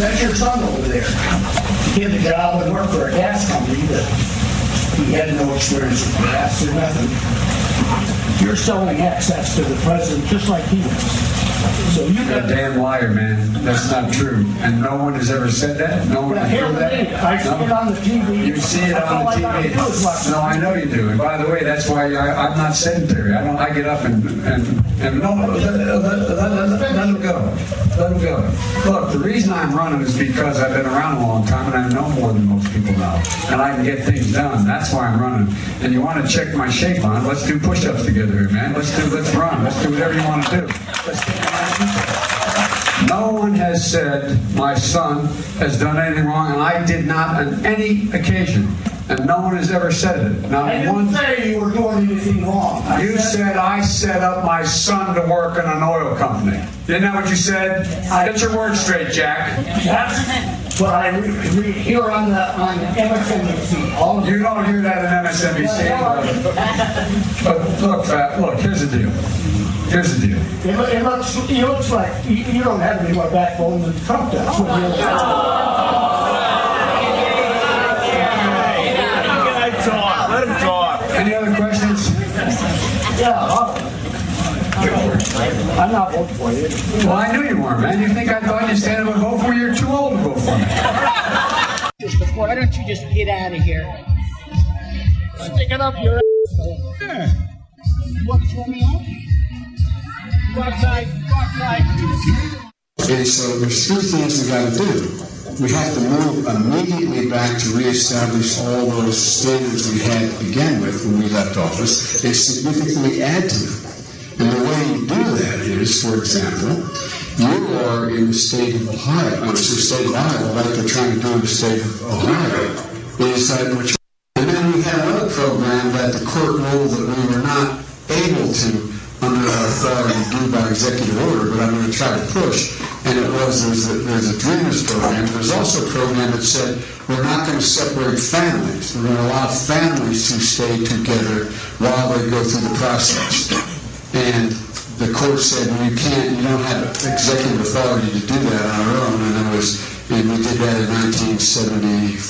That's your son over there. He had a job and worked for a gas company, but he had no experience with gas or nothing. You're selling access to the president just like he was. So you're a damn liar, man. That's not true. And no one has ever said that. No one has heard that. I see it on the TV. You see it on the TV. No, I know you do. And by the way, that's why I'm not sedentary. I get up and no, let him go. Let him go. Look, the reason I'm running is because I've been around a long time and I know more than most people know. And I can get things done. That's why I'm running. And you want to check my shape on? Let's do push-ups together here, man. Let's run. Let's do whatever you want to do. Let's do No one has said my son has done anything wrong, and I did not on any occasion. And no one has ever said it. Not I didn't say you were doing anything wrong. You said I set up my son to work in an oil company. Isn't that what you said? Get your words straight, Jack. That's what I read here on MSNBC. You don't hear that on MSNBC. But look, here's the deal. Here's the deal. It looks like you don't have any more backbone than Trump does. Let him talk. Let him talk. Any other questions? Yeah. I'm not voting for you. Well, I knew you weren't, man. You think I thought you stand up and vote for you? You're too old to vote for me. Why don't you just get out of here? Stick it up your asshole. Yeah. You want to throw me off? Okay, so there's three things we've got to do. We have to move immediately back to reestablish all those standards we had to begin with when we left office and significantly add to them. And the way you do that is, for example, you are in the state of Ohio, which is the state of Iowa, like they're trying to do in the state of Ohio. They decide which. And then we had another program that the court ruled that we were not able to, under our authority to do by executive order, but I'm going to try to push. And it was, there's a Dreamers program. There's also a program that said, we're not going to separate families. We're going to allow families to stay together while they go through the process. And the court said, well, you don't have executive authority to do that on our own. And we did that in 1976.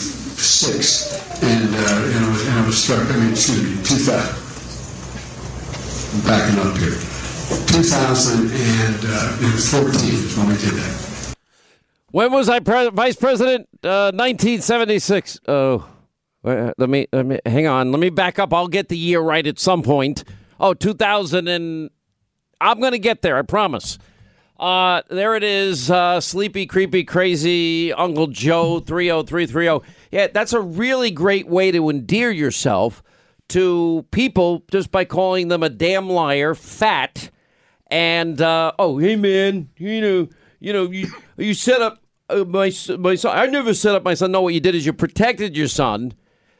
And it was struck, 2000. I'm backing up here. 2014 is when we did that. When was I vice president? 1976. Oh, let me hang on. Let me back up. I'll get the year right at some point. Oh, 2000 and I'm going to get there. I promise. There it is. Sleepy, creepy, crazy Uncle Joe 30330. Yeah, that's a really great way to endear yourself to people just by calling them a damn liar, fat, and hey man, you set up my son. I never set up my son. No, what you did is you protected your son,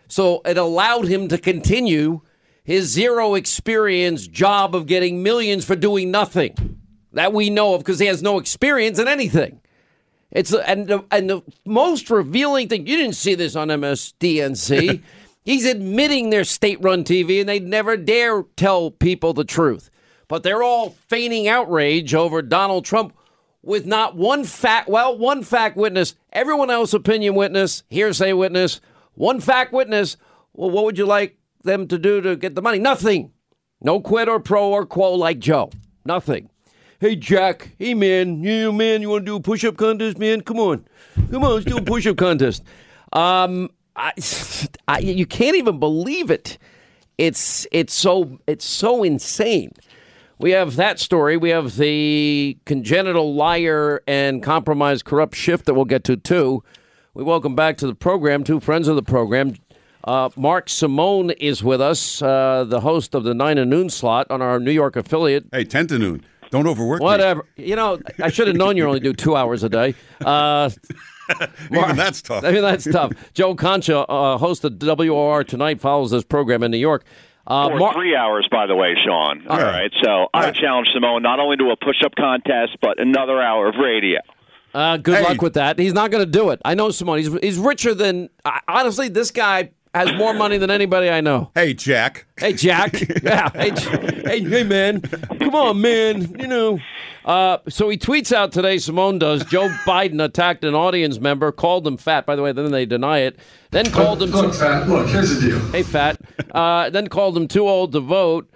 so it allowed him to continue his zero experience job of getting millions for doing nothing that we know of because he has no experience in anything. And the most revealing thing, you didn't see this on MSDNC. He's admitting they're state-run TV, and they'd never dare tell people the truth. But they're all feigning outrage over Donald Trump with not one fact, one fact witness, everyone else opinion witness, hearsay witness, one fact witness. Well, what would you like them to do to get the money? Nothing. No quid or pro or quo like Joe. Nothing. Hey, Jack. Hey, man. You, man, you want to do a push-up contest, man? Come on. Come on, let's do a push-up contest. You can't even believe it. It's so insane. We have that story. We have the congenital liar and compromised corrupt shift that we'll get to, too. We welcome back to the program two friends of the program. Mark Simone is with us, the host of the 9 to noon slot on our New York affiliate. Hey, 10 to noon. Don't overwork whatever. Me. You know, I should have known you only do 2 hours a day. Even that's tough. Joe Concha, host of WOR Tonight, follows this program in New York. For 3 hours, by the way, Sean. All right. So I challenge Simone not only to a push-up contest, but another hour of radio. Good luck with that. He's not going to do it. I know Simone. He's richer than... honestly, this guy has more money than anybody I know. Hey, Jack. Hey, Jack. Yeah. Hey, man. Come on, man. You know... So he tweets out today, Simone does, Joe Biden attacked an audience member, called him fat. By the way, then they deny it. Then called him... Look, fat, look, here's the deal. Hey, fat. Then called him too old to vote.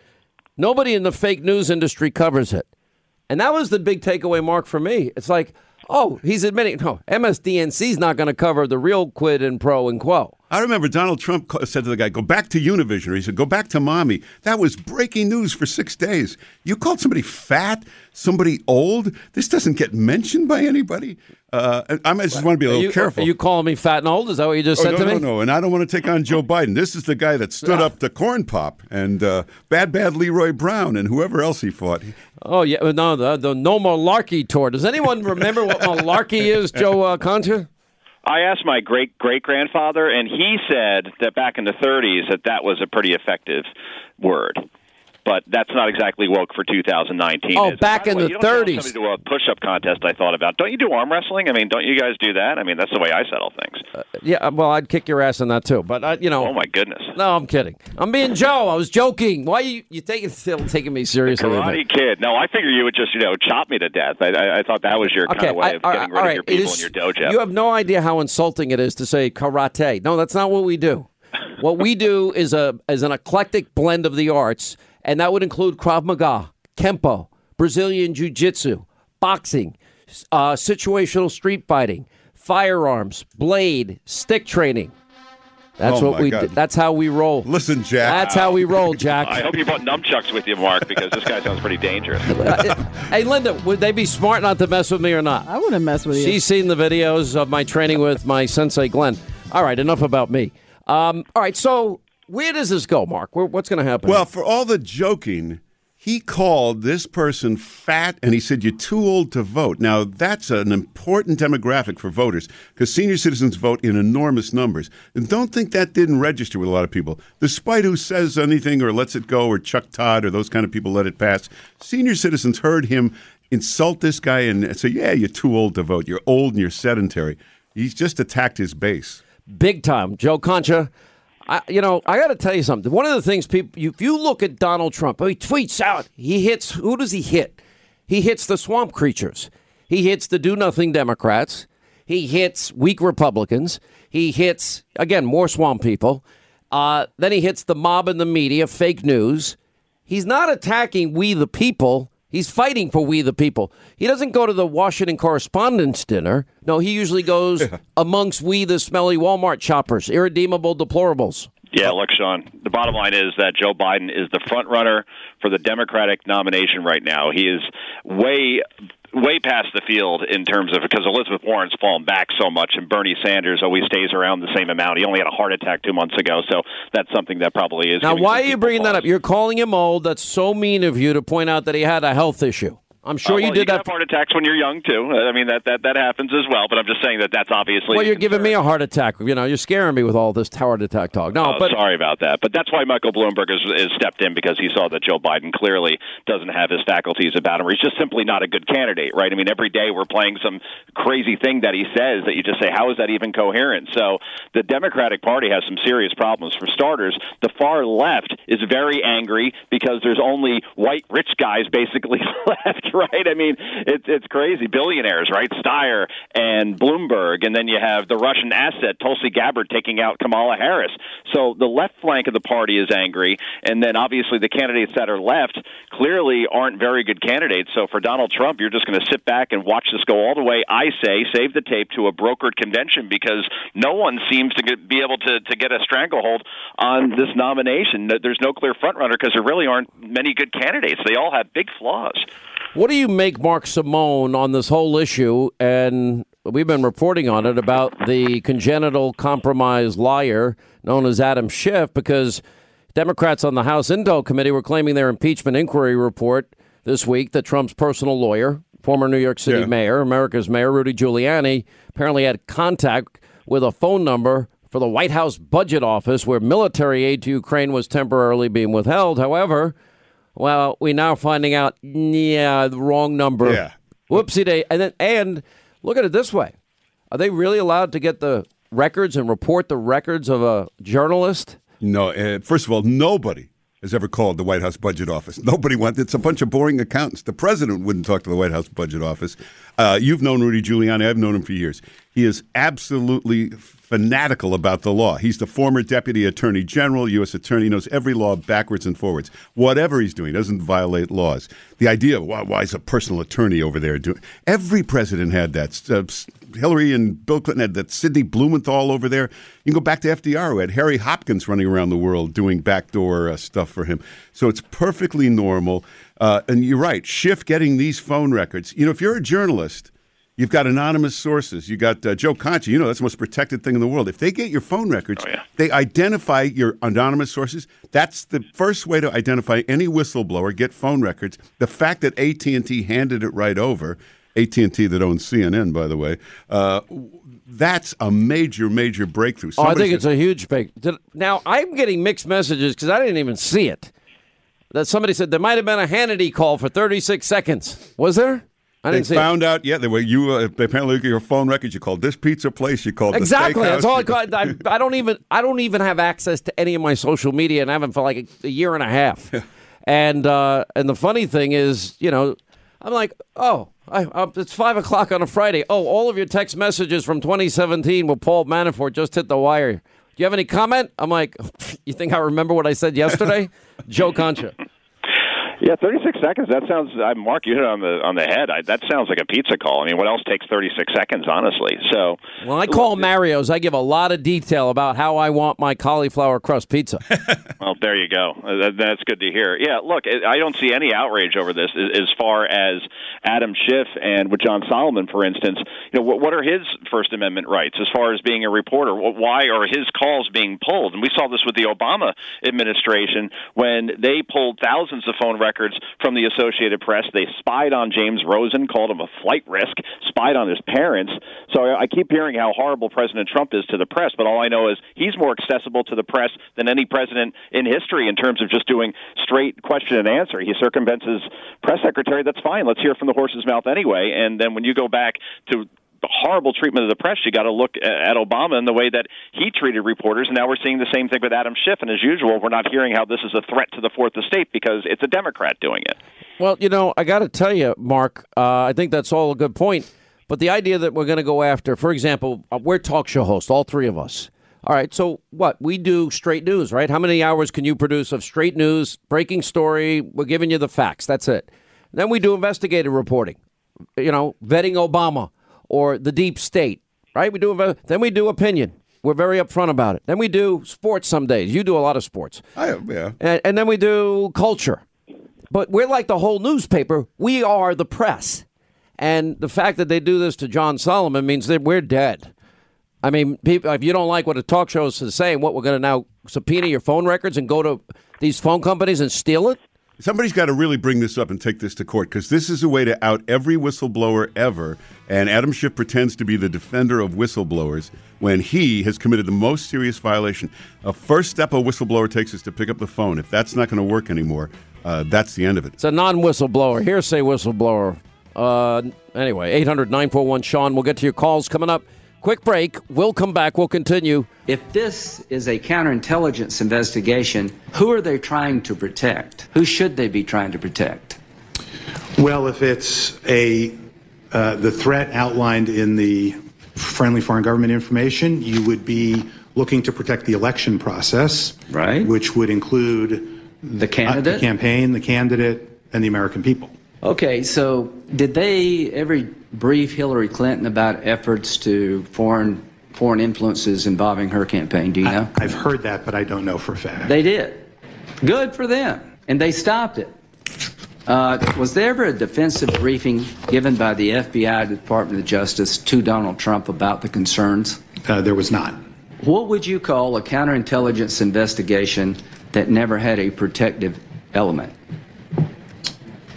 Nobody in the fake news industry covers it. And that was the big takeaway, Mark, for me. It's like, oh, he's admitting, no, MSDNC's not going to cover the real quid and pro and quo. I remember Donald Trump said to the guy, go back to Univision. Or he said, go back to mommy. That was breaking news for 6 days. You called somebody fat, somebody old. This doesn't get mentioned by anybody. I just want to be a little careful. Are you calling me fat and old? Is that what you just said to me? No. And I don't want to take on Joe Biden. This is the guy that stood up to Corn Pop and Bad Leroy Brown and whoever else he fought. Oh, yeah. No, the No Malarkey tour. Does anyone remember what malarkey is, Joe Concha? I asked my great-great-grandfather, and he said that back in the 30s that was a pretty effective word. But that's not exactly woke for 2019. Oh, back in the 30s. You don't do a push-up contest I thought about. Don't you do arm wrestling? I mean, don't you guys do that? I mean, that's the way I settle things. Yeah, well, I'd kick your ass on that, too. But, Oh, my goodness. No, I'm kidding. I'm being Joe. I was joking. Why are you taking me seriously? The Karate Kid. No, I figure you would just, chop me to death. I thought that was your kind of way of getting rid of your people in your dojo. You have no idea how insulting it is to say karate. No, that's not what we do. What we do is an eclectic blend of the arts. And that would include Krav Maga, Kempo, Brazilian Jiu-Jitsu, boxing, situational street fighting, firearms, blade, stick training. That's what we do. That's how we roll. Listen, Jack. That's how we roll, Jack. I hope you brought nunchucks with you, Mark, because this guy sounds pretty dangerous. Hey, Linda, would they be smart not to mess with me or not? I wouldn't mess with you. She's seen the videos of my training with my sensei, Glenn. All right, enough about me. All right, so... where does this go, Mark? What's going to happen? Well, for all the joking, he called this person fat, and he said, you're too old to vote. Now, that's an important demographic for voters, because senior citizens vote in enormous numbers. And don't think that didn't register with a lot of people. Despite who says anything or lets it go or Chuck Todd or those kind of people let it pass, senior citizens heard him insult this guy and say, yeah, you're too old to vote. You're old and you're sedentary. He's just attacked his base. Big time. Joe Concha. I got to tell you something. One of the things if you look at Donald Trump, he tweets out, who does he hit? He hits the swamp creatures. He hits the do-nothing Democrats. He hits weak Republicans. He hits, again, more swamp people. Then he hits the mob and the media, fake news. He's not attacking we the people. He's fighting for we the people. He doesn't go to the Washington Correspondents' Dinner. No, he usually goes amongst we the smelly Walmart shoppers, irredeemable deplorables. Yeah, look, Sean, the bottom line is that Joe Biden is the front runner for the Democratic nomination right now. He is way past the field in terms of, because Elizabeth Warren's fallen back so much, and Bernie Sanders always stays around the same amount. He only had a heart attack 2 months ago, so that's something that probably is. Now, why are you bringing that up? You're calling him old. That's so mean of you to point out that he had a health issue. I'm sure you did that. You have heart attacks when you're young, too. I mean, that happens as well, but I'm just saying that's obviously... Well, you're giving me a heart attack. You're scaring me with all this heart attack talk. No, sorry about that. But that's why Michael Bloomberg has stepped in, because he saw that Joe Biden clearly doesn't have his faculties about him, or he's just simply not a good candidate, right? I mean, every day we're playing some crazy thing that he says that you just say, how is that even coherent? So the Democratic Party has some serious problems. For starters, the far left is very angry because there's only white rich guys basically left. Right? I mean, it's crazy. Billionaires, right? Steyer and Bloomberg. And then you have the Russian asset, Tulsi Gabbard, taking out Kamala Harris. So the left flank of the party is angry. And then obviously the candidates that are left clearly aren't very good candidates. So for Donald Trump, you're just going to sit back and watch this go all the way, I say, save the tape, to a brokered convention, because no one seems to be able to get a stranglehold on this nomination. There's no clear frontrunner because there really aren't many good candidates. They all have big flaws. What do you make, Mark Simone, on this whole issue, and we've been reporting on it, about the congenital compromise liar known as Adam Schiff, because Democrats on the House Intel Committee were claiming their impeachment inquiry report this week that Trump's personal lawyer, former New York City mayor, America's mayor, Rudy Giuliani, apparently had contact with a phone number for the White House budget office where military aid to Ukraine was temporarily being withheld. However... well, we're now finding out, the wrong number. Yeah. Whoopsie day. And look at it this way. Are they really allowed to get the records and report the records of a journalist? No. First of all, nobody has ever called the White House budget office. Nobody wants. It's a bunch of boring accountants. The president wouldn't talk to the White House budget office. You've known Rudy Giuliani. I've known him for years. He is absolutely fanatical about the law. He's the former deputy attorney general, U.S. attorney, knows every law backwards and forwards. Whatever he's doing, doesn't violate laws. The idea of why is a personal attorney over there doing? Every president had that. Hillary and Bill Clinton had that. Sidney Blumenthal over there. You can go back to FDR, who had Harry Hopkins running around the world doing backdoor stuff for him. So it's perfectly normal. And you're right, Schiff getting these phone records. You know, if you're a journalist, you've got anonymous sources. You got Joe Concha. You know, that's the most protected thing in the world. If they get your phone records, they identify your anonymous sources. That's the first way to identify any whistleblower, get phone records. The fact that AT&T handed it right over, AT&T that owns CNN, by the way, that's a major, major breakthrough. Somebody I think it's a huge breakthrough. Now, I'm getting mixed messages because I didn't even see it. That somebody said there might have been a Hannity call for 36 seconds. Was there? I didn't see it. Yeah, apparently your phone records. You called this pizza place. You called the steakhouse. That's all I called. I don't even have access to any of my social media, and I haven't for like a year and a half. Yeah. And the funny thing is, you know, I'm like, oh, it's 5:00 on a Friday. Oh, all of your text messages from 2017 with Paul Manafort just hit the wire. Do you have any comment? I'm like, you think I remember what I said yesterday, Joe Concha? Yeah, 36 seconds. That sounds. Mark, you hit it on the head. That sounds like a pizza call. I mean, what else takes 36 seconds, honestly? So, well, I call Mario's. I give a lot of detail about how I want my cauliflower crust pizza. Well, there you go. That's good to hear. Yeah, look, I don't see any outrage over this as far as Adam Schiff and with John Solomon, for instance. You know, what are his First Amendment rights as far as being a reporter? Why are his calls being pulled? And we saw this with the Obama administration when they pulled thousands of phone records from the Associated Press. They spied on James Rosen, called him a flight risk, spied on his parents. So I keep hearing how horrible President Trump is to the press, but all I know is he's more accessible to the press than any president in history in terms of just doing straight question and answer. He circumvents his press secretary. That's fine. Let's hear from the horse's mouth anyway. And then when you go back to horrible treatment of the press, you got to look at Obama and the way that he treated reporters, and now we're seeing the same thing with Adam Schiff, and as usual, we're not hearing how this is a threat to the Fourth Estate because it's a Democrat doing it. Well, you know, I got to tell you, Mark, I think that's all a good point, but the idea that we're going to go after, for example, we're talk show hosts, all three of us. All right, so what? We do straight news, right? How many hours can you produce of straight news, breaking story, we're giving you the facts, that's it. Then we do investigative reporting, you know, vetting Obama or the deep state, right? Then we do opinion. We're very upfront about it. Then we do sports some days. You do a lot of sports. I am, yeah. And then we do culture. But we're like the whole newspaper. We are the press. And the fact that they do this to John Solomon means that we're dead. I mean, people, if you don't like what a talk show is saying, what, we're going to now subpoena your phone records and go to these phone companies and steal it? Somebody's got to really bring this up and take this to court, because this is a way to out every whistleblower ever, and Adam Schiff pretends to be the defender of whistleblowers when he has committed the most serious violation. A first step a whistleblower takes is to pick up the phone. If that's not going to work anymore, that's the end of it. It's a non-whistleblower, hearsay whistleblower. Anyway, 800-941-SEAN. We'll get to your calls coming up. Quick break. We'll come back. We'll continue. If this is a counterintelligence investigation, who are they trying to protect? Who should they be trying to protect? Well, if it's the threat outlined in the Friendly Foreign Government Information, you would be looking to protect the election process, right? Which would include the candidate, the campaign, the candidate, and the American people. Okay, so did they ever brief Hillary Clinton about efforts to foreign influences involving her campaign? Do you know? I've heard that, but I don't know for a fact. They did. Good for them. And they stopped it. Was there ever a defensive briefing given by the FBI, the Department of Justice, to Donald Trump about the concerns? There was not. What would you call a counterintelligence investigation that never had a protective element?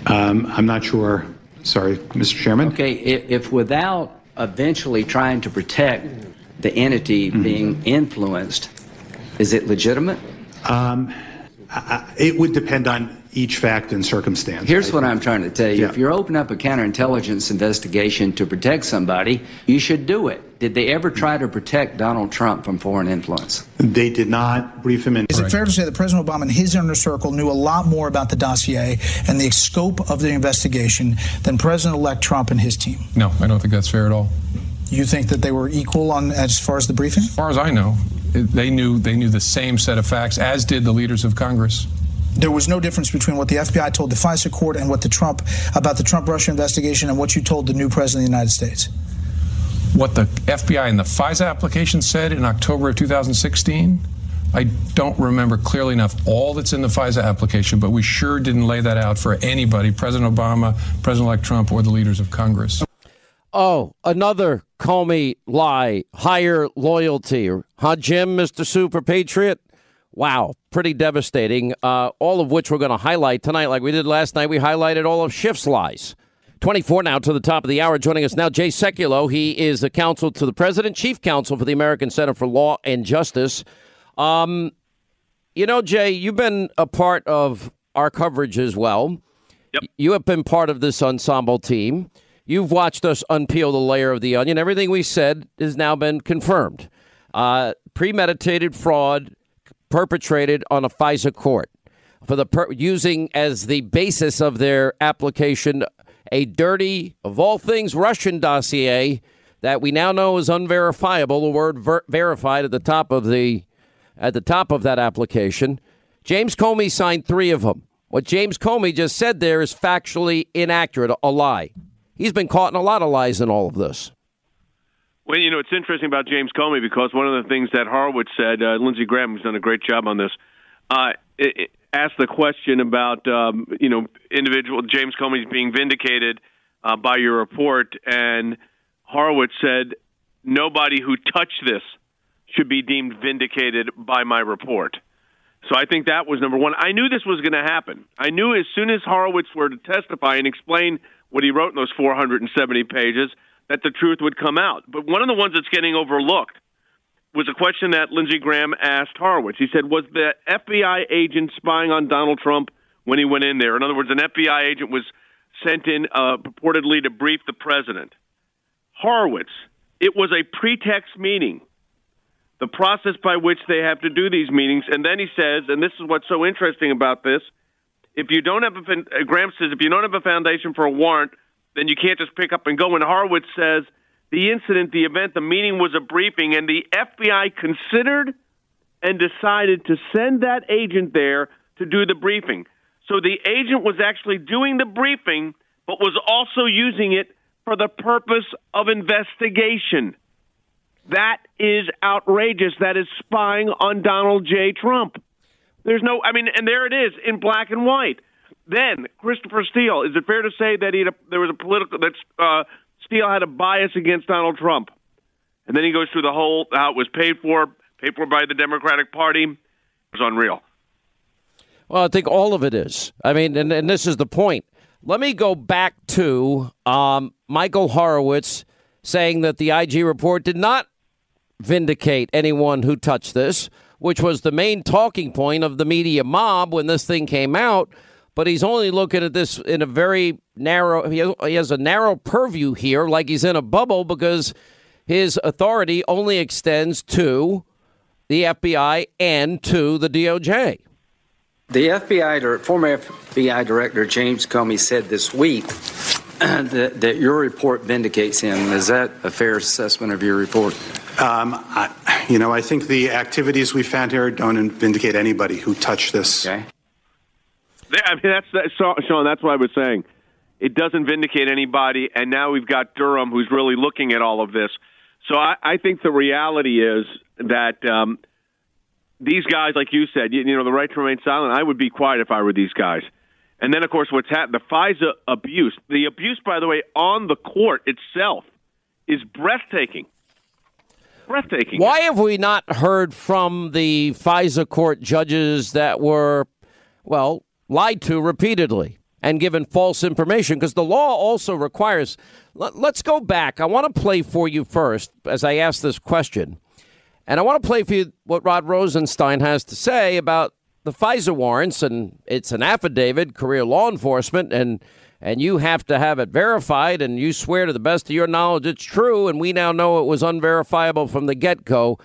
I'm not sure. Sorry, Mr. Chairman. Okay, if without eventually trying to protect the entity being influenced, is it legitimate? It would depend on each fact and circumstance. Here's what I'm trying to tell you. Yeah. If you open up a counterintelligence investigation to protect somebody, you should do it. Did they ever try to protect Donald Trump from foreign influence? They did not brief him in. Is it fair to say that President Obama and his inner circle knew a lot more about the dossier and the scope of the investigation than President-elect Trump and his team? No, I don't think that's fair at all. You think that they were equal on as far as the briefing? As far as I know, they knew the same set of facts, as did the leaders of Congress. There was no difference between what the FBI told the FISA court and what the Trump about the Trump-Russia investigation and what you told the new president of the United States. What the FBI and the FISA application said in October of 2016, I don't remember clearly enough all that's in the FISA application, but we sure didn't lay that out for anybody, President Obama, President-elect Trump, or the leaders of Congress. Oh, another Comey lie, higher loyalty. Huh, Jim, Mr. Super Patriot? Wow, pretty devastating, all of which we're going to highlight tonight. Like we did last night, we highlighted all of Schiff's lies. 24 now to the top of the hour. Joining us now, Jay Sekulow. He is the counsel to the president, chief counsel for the American Center for Law and Justice. You know, Jay, you've been a part of our coverage as well. Yep. You have been part of this ensemble team. You've watched us unpeel the layer of the onion. Everything we said has now been confirmed. Premeditated fraud perpetrated on a FISA court for the using as the basis of their application a dirty, of all things, Russian dossier that we now know is unverifiable. The word verified at the top of that application. James Comey signed 3 of them. What James Comey just said there is factually inaccurate, a lie. He's been caught in a lot of lies in all of this. Well, you know, it's interesting about James Comey because one of the things that Horowitz said, Lindsey Graham, who's done a great job on this, asked the question about, individual James Comey's being vindicated by your report. And Horowitz said, nobody who touched this should be deemed vindicated by my report. So I think that was number one. I knew this was going to happen. I knew as soon as Horowitz were to testify and explain what he wrote in those 470 pages, that the truth would come out. But one of the ones that's getting overlooked was a question that Lindsey Graham asked Horowitz. He said, was the FBI agent spying on Donald Trump when he went in there? In other words, an FBI agent was sent in purportedly to brief the president. Horowitz, it was a pretext meeting, the process by which they have to do these meetings. And then he says, and this is what's so interesting about this, Graham says, if you don't have a foundation for a warrant, then you can't just pick up and go. And Horowitz says, the incident, the event, the meeting was a briefing, and the FBI considered and decided to send that agent there to do the briefing. So the agent was actually doing the briefing, but was also using it for the purpose of investigation. That is outrageous. That is spying on Donald J. Trump. And there it is in black and white. Then Christopher Steele. Is it fair to say that Steele had a bias against Donald Trump? And then he goes through the whole how it was paid for by the Democratic Party. It was unreal. Well, I think all of it is. I mean, and this is the point. Let me go back to Michael Horowitz saying that the IG report did not vindicate anyone who touched this, which was the main talking point of the media mob when this thing came out. But he's only looking at this in a very narrow, he has a narrow purview here, like he's in a bubble, because his authority only extends to the FBI and to the DOJ. The FBI, former FBI Director James Comey said this week that your report vindicates him. Is that a fair assessment of your report? I think the activities we found here don't vindicate anybody who touched this. Okay. Sean, that's what I was saying. It doesn't vindicate anybody, and now we've got Durham who's really looking at all of this. So I think the reality is that these guys, like you said, the right to remain silent, I would be quiet if I were these guys. And then, of course, what's happened, the FISA abuse. The abuse, by the way, on the court itself is breathtaking. Breathtaking. Why have we not heard from the FISA court judges that were, well, lied to repeatedly and given false information? Because the law also requires, let's go back. I want to play for you first as I ask this question. And I want to play for you what Rod Rosenstein has to say about the FISA warrants, and it's an affidavit, career law enforcement, and you have to have it verified, and you swear to the best of your knowledge it's true, and we now know it was unverifiable from the get-go.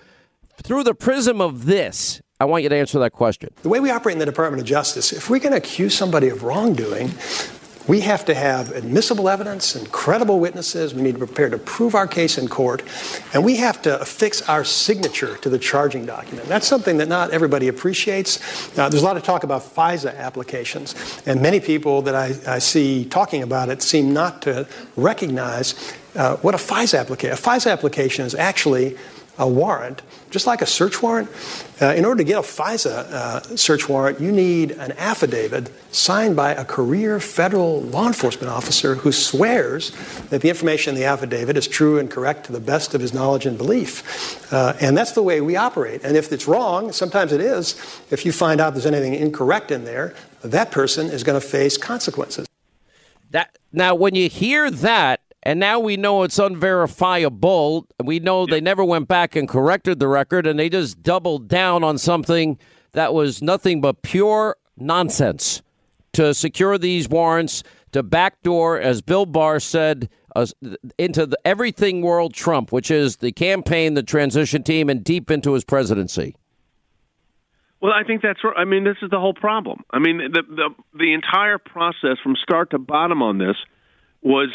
Through the prism of this, I want you to answer that question. The way we operate in the Department of Justice, if we're going to accuse somebody of wrongdoing, we have to have admissible evidence and credible witnesses. We need to be prepared to prove our case in court. And we have to affix our signature to the charging document. That's something that not everybody appreciates. There's a lot of talk about FISA applications. And many people that I see talking about it seem not to recognize what a FISA application. A FISA application is actually a warrant, just like a search warrant. In order to get a FISA search warrant, you need an affidavit signed by a career federal law enforcement officer who swears that the information in the affidavit is true and correct to the best of his knowledge and belief. And that's the way we operate. And if it's wrong, sometimes it is, if you find out there's anything incorrect in there, that person is going to face consequences. Now, when you hear that, and now we know it's unverifiable. We know they never went back and corrected the record, and they just doubled down on something that was nothing but pure nonsense to secure these warrants, to backdoor, as Bill Barr said, into the everything world Trump, which is the campaign, the transition team, and deep into his presidency. Well, I think that's right. I mean, this is the whole problem. I mean, the entire process from start to bottom on this was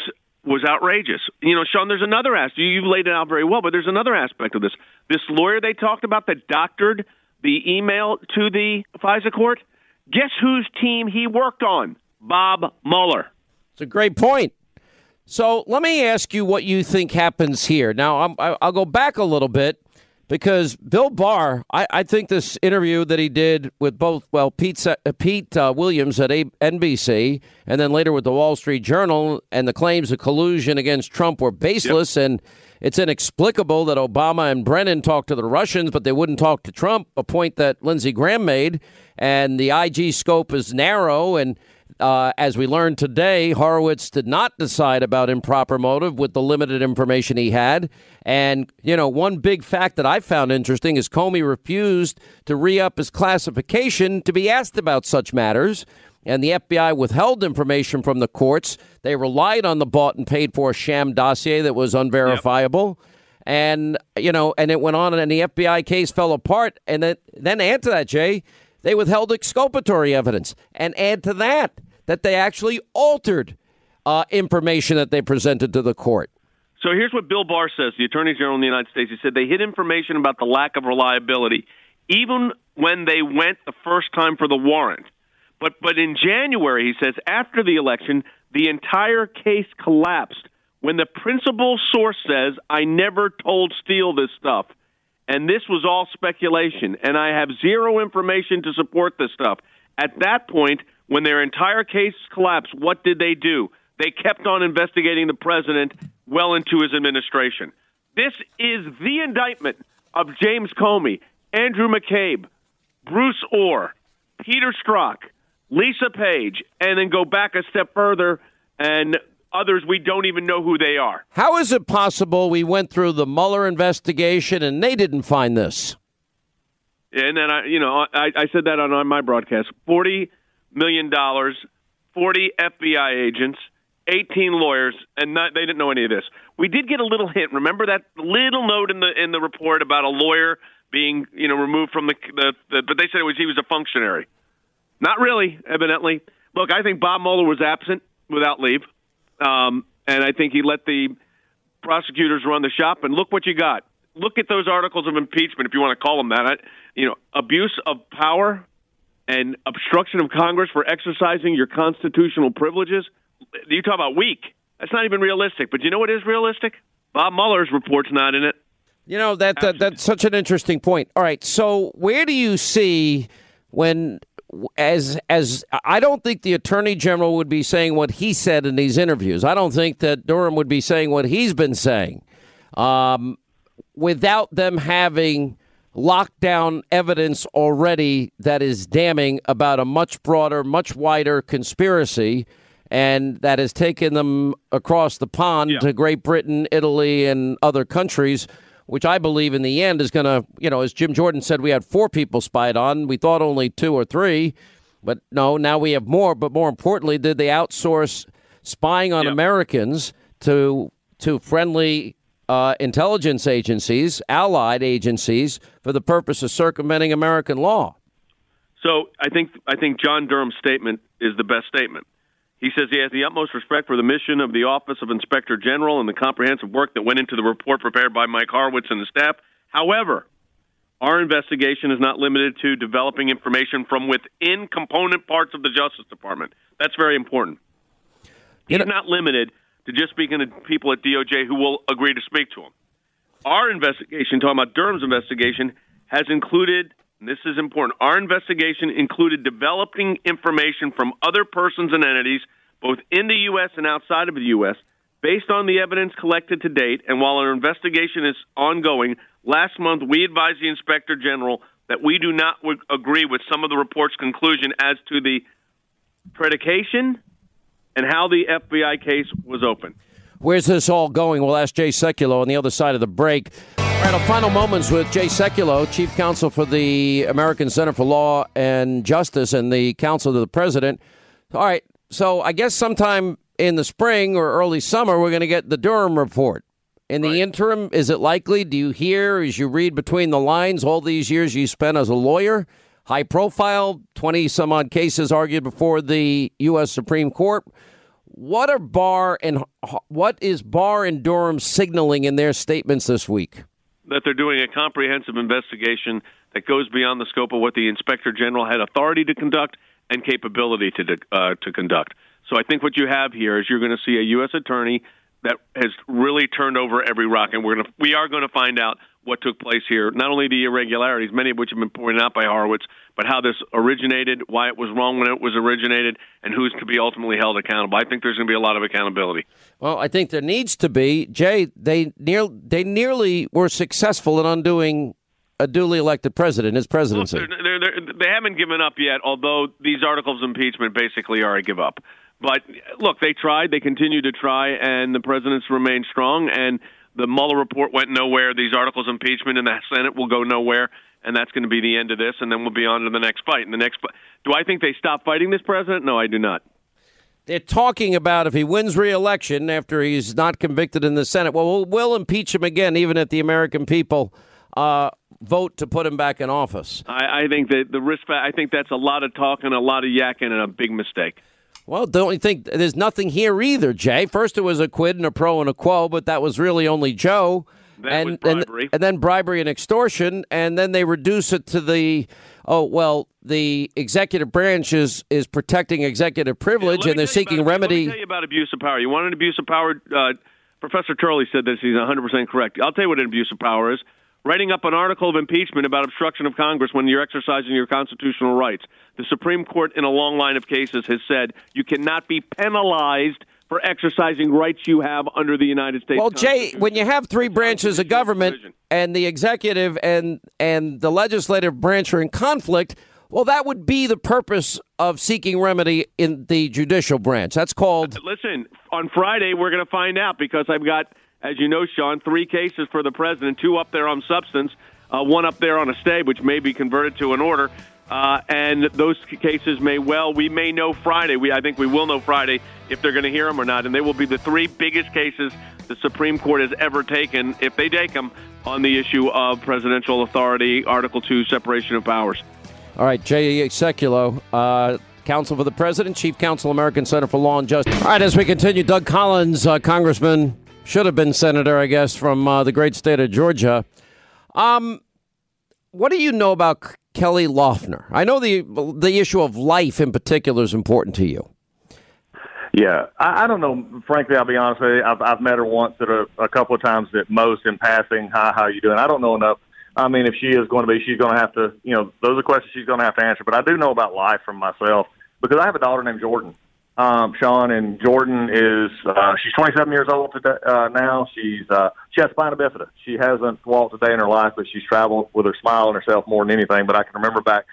outrageous. You know, Sean, there's another aspect. You've laid it out very well, but there's another aspect of this. This lawyer they talked about that doctored the email to the FISA court, guess whose team he worked on? Bob Mueller. It's a great point. So let me ask you what you think happens here. Now, I'll go back a little bit because Bill Barr, I think this interview that he did with both, well, Pete Williams at NBC and then later with the Wall Street Journal, and the claims of collusion against Trump were baseless. Yep. And it's inexplicable that Obama and Brennan talked to the Russians, but they wouldn't talk to Trump, a point that Lindsey Graham made. And the IG scope is narrow. And as we learned today, Horowitz did not decide about improper motive with the limited information he had. And, you know, one big fact that I found interesting is Comey refused to re-up his classification to be asked about such matters. And the FBI withheld information from the courts. They relied on the bought and paid for sham dossier that was unverifiable. Yep. And, you know, and it went on, and the FBI case fell apart. And then add to that, Jay, they withheld exculpatory evidence, and add to that they actually altered information that they presented to the court. So here's what Bill Barr says, the Attorney General of the United States. He said they hid information about the lack of reliability, even when they went the first time for the warrant. But in January, he says, after the election, the entire case collapsed when the principal source says, I never told Steele this stuff. And this was all speculation, and I have zero information to support this stuff. At that point, when their entire case collapsed, what did they do? They kept on investigating the president well into his administration. This is the indictment of James Comey, Andrew McCabe, Bruce Orr, Peter Strzok, Lisa Page, and then go back a step further and others we don't even know who they are. How is it possible we went through the Mueller investigation and they didn't find this? And then, I said that on my broadcast. $40 million, 40 FBI agents, 18 lawyers, and they didn't know any of this. We did get a little hint. Remember that little note in the report about a lawyer being, removed from the but they said he was a functionary. Not really, evidently. Look, I think Bob Mueller was absent without leave. And I think he let the prosecutors run the shop. And look what you got. Look at those articles of impeachment, if you want to call them that. Abuse of power and obstruction of Congress for exercising your constitutional privileges. You talk about weak. That's not even realistic. But you know what is realistic? Bob Mueller's report's not in it. You know, that's such an interesting point. All right. So where do you see when... As I don't think the Attorney General would be saying what he said in these interviews. I don't think that Durham would be saying what he's been saying without them having locked down evidence already that is damning about a much broader, much wider conspiracy, and that has taken them across the pond to Great Britain, Italy, and other countries. which I believe in the end is going to, you know, as Jim Jordan said, we had four people spied on. We thought only two or three, but no, now we have more. But more importantly, did they outsource spying on Americans to friendly intelligence agencies, allied agencies, for the purpose of circumventing American law? So I think John Durham's statement is the best statement. He says he has the utmost respect for the mission of the Office of Inspector General and the comprehensive work that went into the report prepared by Mike Horowitz and the staff. However, our investigation is not limited to developing information from within component parts of the Justice Department. That's very important. He's not limited to just speaking to people at DOJ who will agree to speak to him. Our investigation, talking about Durham's investigation, has included... and this is important. Our investigation included developing information from other persons and entities, both in the U.S. and outside of the U.S., based on the evidence collected to date. And while our investigation is ongoing, last month we advised the Inspector General that we do not agree with some of the report's conclusion as to the predication and how the FBI case was opened. Where's this all going? We'll ask Jay Sekulow on the other side of the break. All right, our final moments with Jay Sekulow, Chief Counsel for the American Center for Law and Justice and the Counsel to the President. All right, so I guess sometime in the spring or early summer, we're going to get the Durham report. In the interim, is it likely? Do you hear, as you read between the lines, all these years you spent as a lawyer, high profile, 20-some-odd cases argued before the U.S. Supreme Court? What is Barr and Durham signaling in their statements this week? That they're doing a comprehensive investigation that goes beyond the scope of what the Inspector General had authority to conduct and capability to conduct. So I think what you have here is you're going to see a U.S. attorney that has really turned over every rock, and we are going to find out what took place here, not only the irregularities, many of which have been pointed out by Horowitz, but how this originated, why it was wrong when it was originated, and who's to be ultimately held accountable. I think there's going to be a lot of accountability. Well, I think there needs to be. Jay, they nearly were successful in undoing a duly elected president, his presidency. Look, they haven't given up yet, although these articles of impeachment basically are a give up. But, look, they tried, they continue to try, and the presidents remain strong, and the Mueller report went nowhere. These articles of impeachment in the Senate will go nowhere, and that's going to be the end of this, and then we'll be on to the next fight. And the next, do I think they stop fighting this president? No, I do not. They're talking about if he wins re-election after he's not convicted in the Senate, well, we'll impeach him again, even if the American people vote to put him back in office. I think that the risk. I think that's a lot of talk and a lot of yakking and a big mistake. Well, don't you think there's nothing here either, Jay? First, it was a quid and a pro and a quo, but that was really only Joe. And then bribery and extortion. And then they reduce it to the executive branch is protecting executive privilege, and they're seeking remedy. Let me tell you about abuse of power. You want an abuse of power? Professor Turley said this. He's 100% correct. I'll tell you what an abuse of power is. Writing up an article of impeachment about obstruction of Congress when you're exercising your constitutional rights. The Supreme Court, in a long line of cases, has said you cannot be penalized for exercising rights you have under the United States Constitution. Well, Jay, when you have three branches of government and the executive and the legislative branch are in conflict, well, that would be the purpose of seeking remedy in the judicial branch. That's called... Listen, on Friday, we're going to find out because I've got... As you know, Sean, 3 cases for the president, 2 up there on substance, 1 up there on a stay, which may be converted to an order. And those cases we may know Friday. I think we will know Friday if they're going to hear them or not. And they will be the 3 biggest cases the Supreme Court has ever taken, if they take them, on the issue of presidential authority, Article 2, separation of powers. All right, Jay Sekulow, Counsel for the President, Chief Counsel, American Center for Law and Justice. All right, as we continue, Doug Collins, Congressman... should have been senator, I guess, from the great state of Georgia. What do you know about Kelly Loeffner? I know the issue of life in particular is important to you. Yeah, I don't know. Frankly, I'll be honest with you. I've met her once at a couple of times at most in passing. Hi, how you doing? I don't know enough. I mean, if she is going to be, she's going to have to, you know, those are questions she's going to have to answer. But I do know about life from myself because I have a daughter named Jordan. Sean, and Jordan is, she's 27 years old today, now. She has spina bifida. She hasn't walked a day in her life, but she's traveled with her smile on herself more than anything. But I can remember back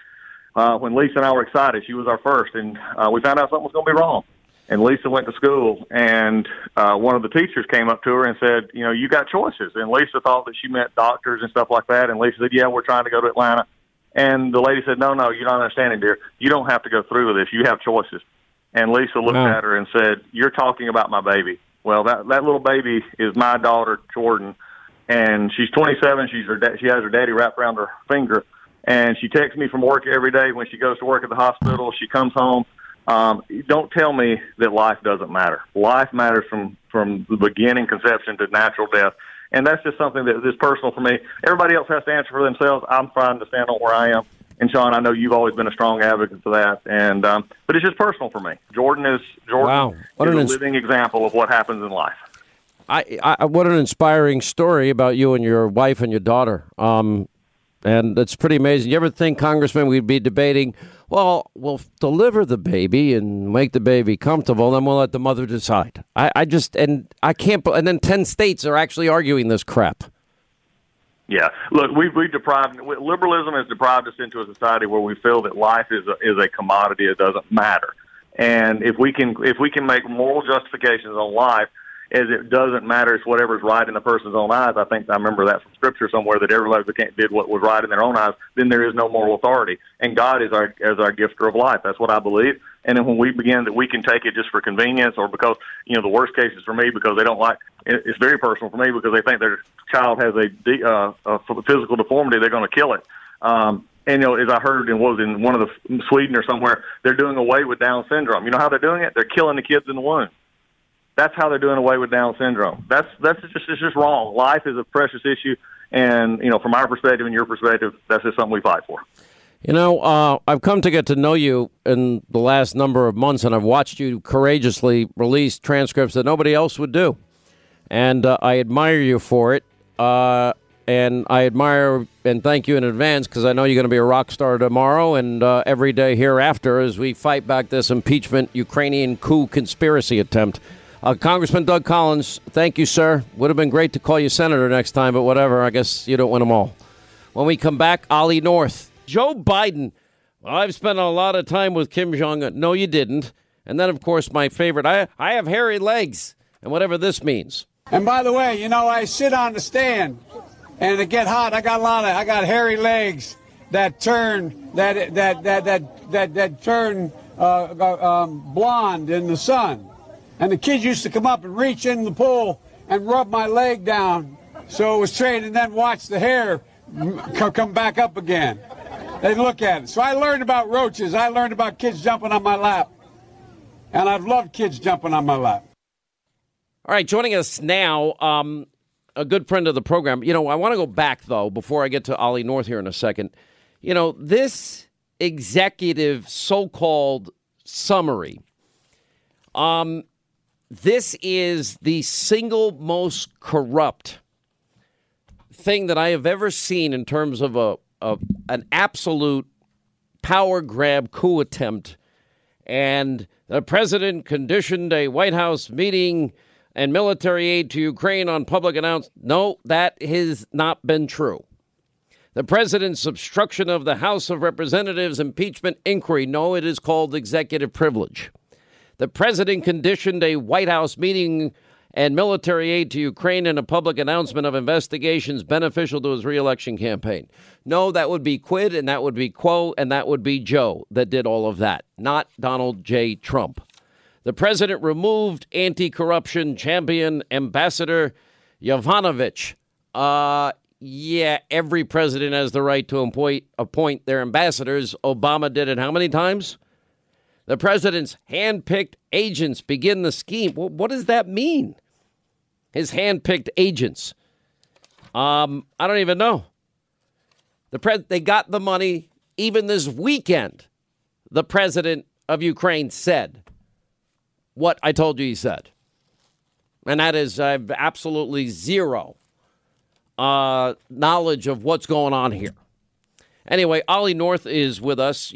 when Lisa and I were excited. She was our first, and we found out something was going to be wrong. And Lisa went to school, and one of the teachers came up to her and said, you know, you got choices. And Lisa thought that she meant doctors and stuff like that. And Lisa said, yeah, we're trying to go to Atlanta. And the lady said, no, you're not understanding, dear. You don't have to go through with this. You have choices. And Lisa looked at her and said, you're talking about my baby. Well, that little baby is my daughter, Jordan. And she's 27. She has her daddy wrapped around her finger. And she texts me from work every day. When she goes to work at the hospital, she comes home. Don't tell me that life doesn't matter. Life matters from the beginning, conception to natural death. And that's just something that is personal for me. Everybody else has to answer for themselves. I'm trying to stand on where I am. And, Sean, I know you've always been a strong advocate for that. And but it's just personal for me. Jordan is a living example of what happens in life. What an inspiring story about you and your wife and your daughter. And it's pretty amazing. You ever think, Congressman, we'd be debating, well, we'll deliver the baby and make the baby comfortable, then we'll let the mother decide. And then 10 states are actually arguing this crap. Yeah. Look, liberalism has deprived us into a society where we feel that life is a commodity. It doesn't matter. And if we can make moral justifications on life, as it doesn't matter, it's whatever's right in the person's own eyes. I think I remember that from Scripture somewhere, that everybody did what was right in their own eyes. Then there is no moral authority, and God is our gifter of life. That's what I believe. And then when we begin that we can take it just for convenience, or because the worst case is for me because they don't like. It's very personal for me because they think their child has a physical deformity. They're going to kill it. And as I heard in one of the Sweden or somewhere, they're doing away with Down syndrome. You know how they're doing it? They're killing the kids in the womb. That's how they're doing away with Down syndrome. That's just wrong. Life is a precious issue, and from our perspective and your perspective, that's just something we fight for. I've come to get to know you in the last number of months, and I've watched you courageously release transcripts that nobody else would do, and I admire you for it. And I admire and thank you in advance, because I know you're going to be a rock star tomorrow and every day hereafter as we fight back this impeachment Ukrainian coup conspiracy attempt. Congressman Doug Collins, thank you, sir. Would have been great to call you senator next time, but whatever. I guess you don't win them all. When we come back, Ollie North. Joe Biden. Well, I've spent a lot of time with Kim Jong-un. No, you didn't. And then, of course, my favorite. I have hairy legs, and whatever this means. And by the way, I sit on the stand, and it get hot. I got hairy legs that turn blonde in the sun. And the kids used to come up and reach in the pool and rub my leg down so it was trained, and then watch the hair come back up again. They'd look at it. So I learned about roaches. I learned about kids jumping on my lap. And I've loved kids jumping on my lap. All right, joining us now, a good friend of the program. I want to go back, though, before I get to Ollie North here in a second. This executive so-called summary, this is the single most corrupt thing that I have ever seen in terms of an absolute power grab coup attempt. And the president conditioned a White House meeting and military aid to Ukraine on public announcement. No, that has not been true. The president's obstruction of the House of Representatives impeachment inquiry. No, it is called executive privilege. The president conditioned a White House meeting and military aid to Ukraine in a public announcement of investigations beneficial to his reelection campaign. No, that would be Quid, and that would be Quo, and that would be Joe that did all of that, not Donald J. Trump. The president removed anti-corruption champion Ambassador Yovanovitch. Every president has the right to appoint their ambassadors. Obama did it how many times? The president's handpicked agents begin the scheme. Well, what does that mean? His handpicked agents. I don't even know. They got the money even this weekend, the president of Ukraine said what I told you he said. And that is, I have absolutely zero knowledge of what's going on here. Anyway, Ollie North is with us.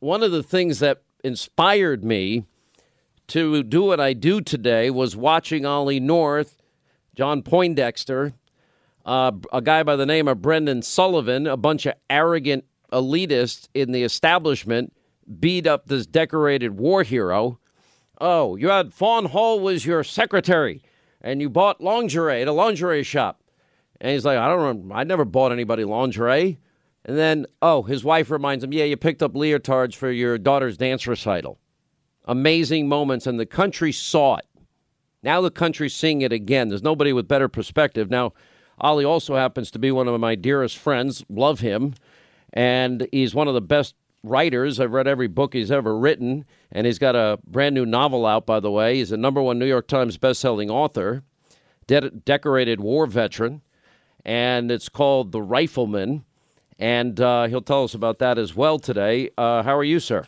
One of the things that inspired me to do what I do today was watching Ollie North, John Poindexter, a guy by the name of Brendan Sullivan, a bunch of arrogant elitists in the establishment beat up this decorated war hero Oh, you had Fawn Hall was your secretary, and you bought lingerie at a lingerie shop. And he's like, I don't remember. I never bought anybody lingerie. And then, oh, his wife reminds him, yeah, you picked up leotards for your daughter's dance recital. Amazing moments, and the country saw it. Now the country's seeing it again. There's nobody with better perspective. Now, Ali also happens to be one of my dearest friends. Love him. And he's one of the best writers. I've read every book he's ever written. And he's got a brand new novel out, by the way. He's a #1 New York Times bestselling author, decorated war veteran. And it's called The Rifleman. And he'll tell us about that as well today. How are you, sir?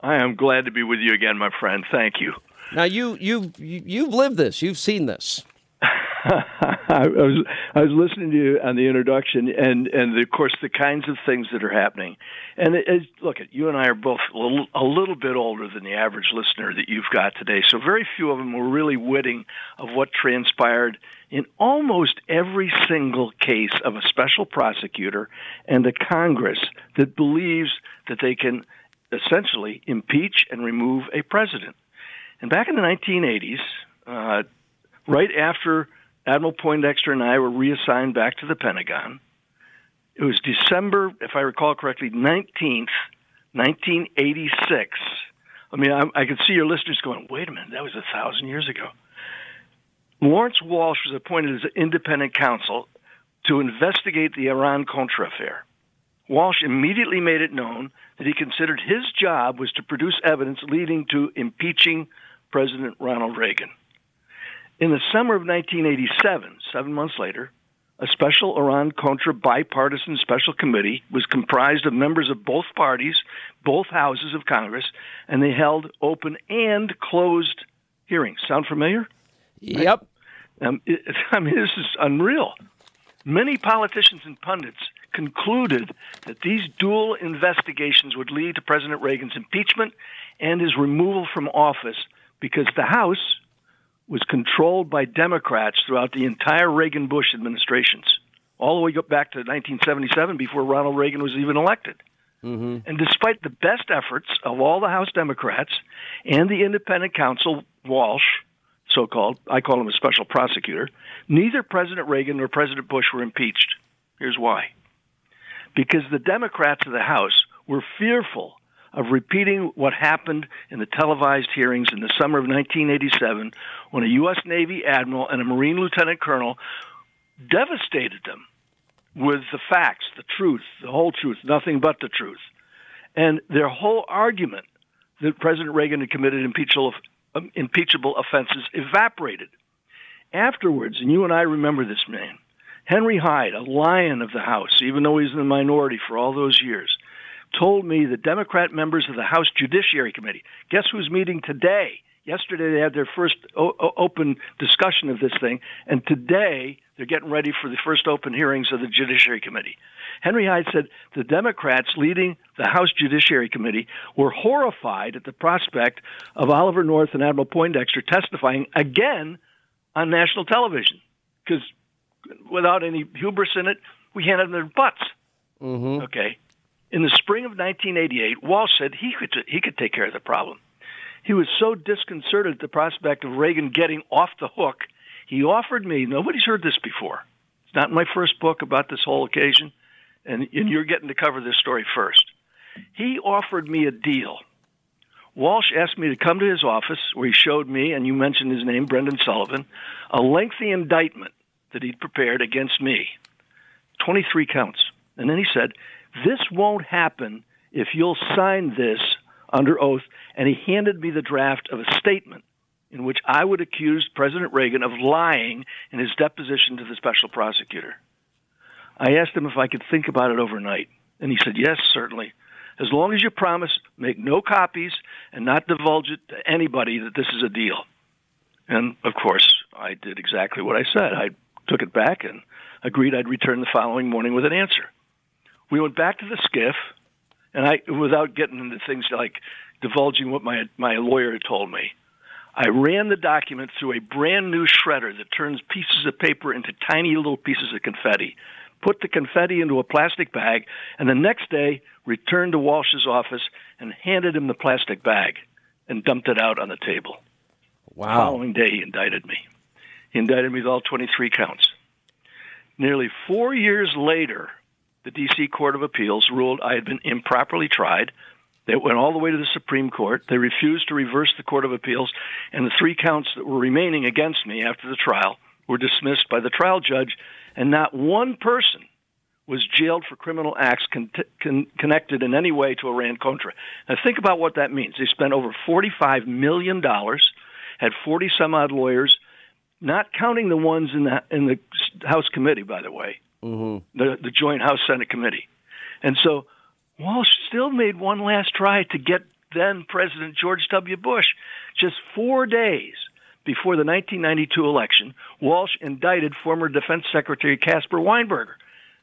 I am glad to be with you again, my friend. Thank you. Now, you've lived this. You've seen this. I was listening to you on the introduction, and of course the kinds of things that are happening. And look, you and I are both a little bit older than the average listener that you've got today, so very few of them were really witting of what transpired in almost every single case of a special prosecutor and a Congress that believes that they can essentially impeach and remove a president. And back in the 1980s, right after Admiral Poindexter and I were reassigned back to the Pentagon, it was December, if I recall correctly, 19th, 1986. I mean, I could see your listeners going, wait a minute, that was 1,000 years ago. Lawrence Walsh was appointed as an independent counsel to investigate the Iran-Contra affair. Walsh immediately made it known that he considered his job was to produce evidence leading to impeaching President Ronald Reagan. In the summer of 1987, 7 months later, a special Iran-Contra bipartisan special committee was comprised of members of both parties, both houses of Congress, and they held open and closed hearings. Sound familiar? Yep. This is unreal. Many politicians and pundits concluded that these dual investigations would lead to President Reagan's impeachment and his removal from office because the House was controlled by Democrats throughout the entire Reagan-Bush administrations, all the way back to 1977 before Ronald Reagan was even elected. Mm-hmm. And despite the best efforts of all the House Democrats and the independent counsel, Walsh, so-called, I call him a special prosecutor, neither President Reagan nor President Bush were impeached. Here's why. Because the Democrats of the House were fearful of repeating what happened in the televised hearings in the summer of 1987 when a U.S. Navy admiral and a Marine lieutenant colonel devastated them with the facts, the truth, the whole truth, nothing but the truth. And their whole argument that President Reagan had committed impeachable offenses evaporated. Afterwards, and you and I remember this man, Henry Hyde, a lion of the House, even though he's in the minority for all those years, told me the Democrat members of the House Judiciary Committee, guess who's meeting today? Yesterday they had their first open discussion of this thing, and today they're getting ready for the first open hearings of the Judiciary Committee. Henry Hyde said the Democrats leading the House Judiciary Committee were horrified at the prospect of Oliver North and Admiral Poindexter testifying again on national television, because without any hubris in it, we handed them their butts. Mm-hmm. Okay. In the spring of 1988, Walsh said he could take care of the problem. He was so disconcerted at the prospect of Reagan getting off the hook, he offered me, nobody's heard this before. It's not in my first book about this whole occasion, and you're getting to cover this story first. He offered me a deal. Walsh asked me to come to his office where he showed me, and you mentioned his name, Brendan Sullivan, a lengthy indictment that he'd prepared against me, 23 counts. And then he said, "This won't happen if you'll sign this under oath." And he handed me the draft of a statement in which I would accuse President Reagan of lying in his deposition to the special prosecutor. I asked him if I could think about it overnight. And he said, "Yes, certainly. As long as you promise, make no copies and not divulge it to anybody that this is a deal." And, of course, I did exactly what I said. I took it back and agreed I'd return the following morning with an answer. We went back to the skiff, and without getting into things like divulging what my lawyer had told me, I ran the document through a brand-new shredder that turns pieces of paper into tiny little pieces of confetti, put the confetti into a plastic bag, and the next day returned to Walsh's office and handed him the plastic bag. and dumped it out on the table. Wow. The following day, he indicted me. He indicted me with all 23 counts. Nearly 4 years later, the D.C. Court of Appeals ruled I had been improperly tried. They went all the way to the Supreme Court. They refused to reverse the Court of Appeals, and the three counts that were remaining against me after the trial were dismissed by the trial judge, and not one person was jailed for criminal acts connected in any way to Iran-Contra. Now, think about what that means. They spent over $45 million, had 40-some-odd lawyers, not counting the ones in the House Committee, by the way, the Joint House-Senate Committee. And so Walsh still made one last try to get then-President George W. Bush. Just 4 days before the 1992 election, Walsh indicted former Defense Secretary Caspar Weinberger,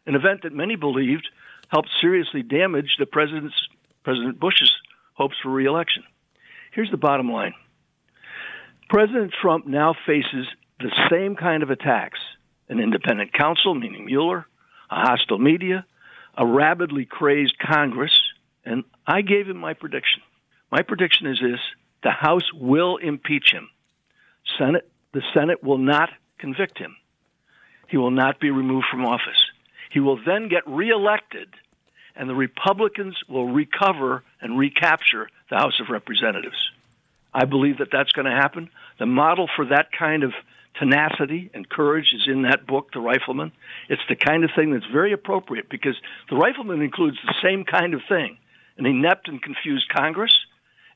an event that many believed helped seriously damage the President Bush's hopes for re-election. Here's the bottom line. President Trump now faces the same kind of attacks, an independent counsel, meaning Mueller, a hostile media, a rabidly crazed Congress, and I gave him my prediction. My prediction is this: the House will impeach him. The Senate will not convict him. He will not be removed from office. He will then get reelected, and the Republicans will recover and recapture the House of Representatives. I believe that that's going to happen. The model for that kind of tenacity and courage is in that book, The Rifleman. It's the kind of thing that's very appropriate because The Rifleman includes the same kind of thing, an inept and confused Congress,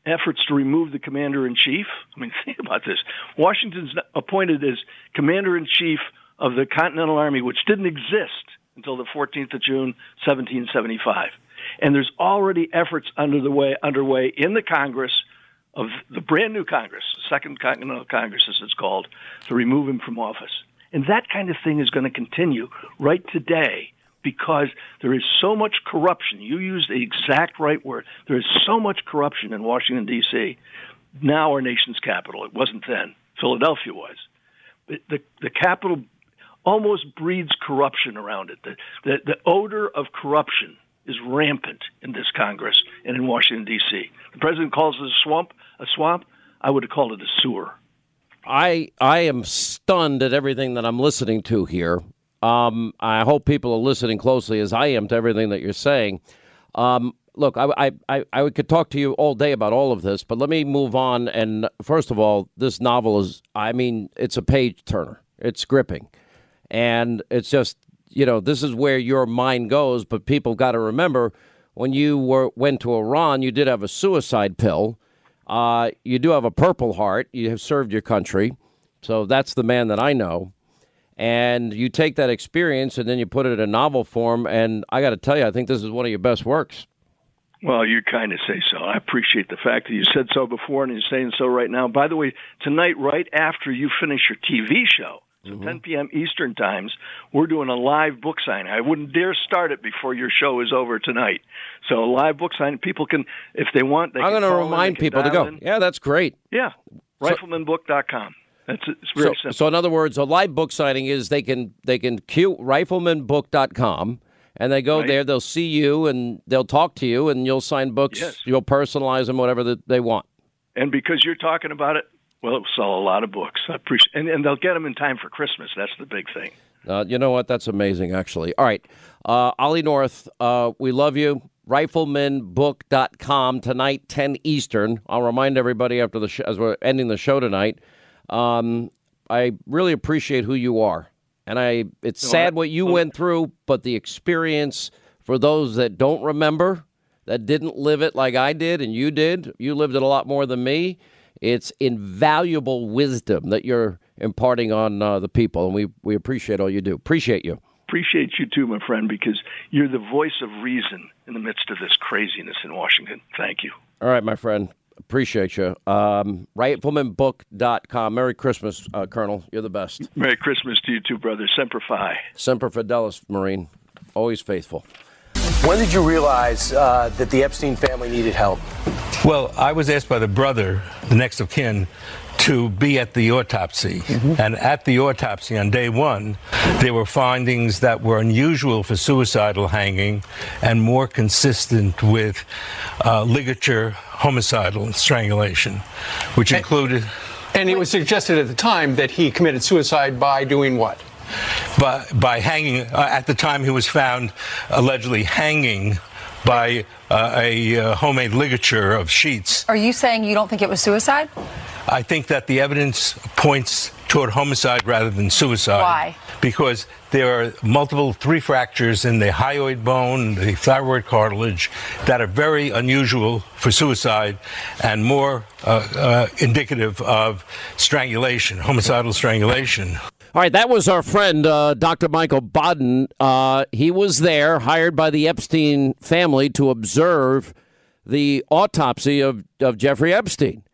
efforts to remove the commander-in-chief. I mean, think about this. Washington's appointed as commander-in-chief of the Continental Army, which didn't exist until the 14th of June, 1775. And there's already efforts underway in the Congress, of the brand-new Congress, the Second Continental Congress, as it's called, to remove him from office. And that kind of thing is going to continue right today because there is so much corruption. You used the exact right word. There is so much corruption in Washington, D.C., now our nation's capital. It wasn't then. Philadelphia was. The capital almost breeds corruption around it. The odor of corruption is rampant in this Congress and in Washington, D.C. The president calls it a swamp. I would have called it a sewer. I am stunned at everything that I'm listening to here. I hope people are listening closely as I am to everything that you're saying. Look, I could talk to you all day about all of this, but let me move on. And first of all, this novel is, I mean, it's a page turner. It's gripping. And it's just, you know, this is where your mind goes. But people got to remember, when you went to Iran, you did have a suicide pill. You do have a Purple Heart. You have served your country. So that's the man that I know. And you take that experience and then you put it in novel form. And I got to tell you, I think this is one of your best works. Well, you kind of say so. I appreciate the fact that you said so before and you're saying so right now. By the way, tonight, right after you finish your TV show, so 10 p.m. Eastern times, we're doing a live book signing. I wouldn't dare start it before your show is over tonight. So a live book signing. People can, if they want, they can. I'm going to remind people to go. Yeah, that's great. Yeah, riflemanbook.com. It's very simple. So in other words, a live book signing is they can cue riflemanbook.com, and they go there, they'll see you, and they'll talk to you, and you'll sign books. Yes. You'll personalize them, whatever that they want. And because you're talking about it, well, it will sell a lot of books. I appreciate, and they'll get them in time for Christmas. That's the big thing. You know what? That's amazing, actually. All right. Ollie North, we love you. Riflemanbook.com tonight, 10 Eastern. I'll remind everybody after the as we're ending the show tonight. I really appreciate who you are. And it's sad what you went through, but the experience for those that don't remember, that didn't live it like I did. You lived it a lot more than me. It's invaluable wisdom that you're imparting on the people, and we appreciate all you do. Appreciate you. Appreciate you too, my friend, because you're the voice of reason in the midst of this craziness in Washington. Thank you. All right, my friend. Appreciate you. Riflemanbook.com. Merry Christmas, Colonel. You're the best. Merry Christmas to you too, brother. Semper Fi. Semper Fidelis, Marine. Always faithful. When did you realize that the Epstein family needed help? Well, I was asked by the brother, the next of kin, to be at the autopsy. Mm-hmm. And at the autopsy on day one, there were findings that were unusual for suicidal hanging and more consistent with ligature homicidal strangulation, which included... And it was suggested at the time that he committed suicide by doing what? By hanging. At the time he was found allegedly hanging by a homemade ligature of sheets. Are you saying you don't think it was suicide? I think that the evidence points toward homicide rather than suicide. Why? Because there are multiple three fractures in the hyoid bone, the thyroid cartilage, that are very unusual for suicide and more indicative of strangulation, homicidal strangulation. All right, that was our friend, Dr. Michael Baden. He was there, hired by the Epstein family to observe the autopsy of Jeffrey Epstein.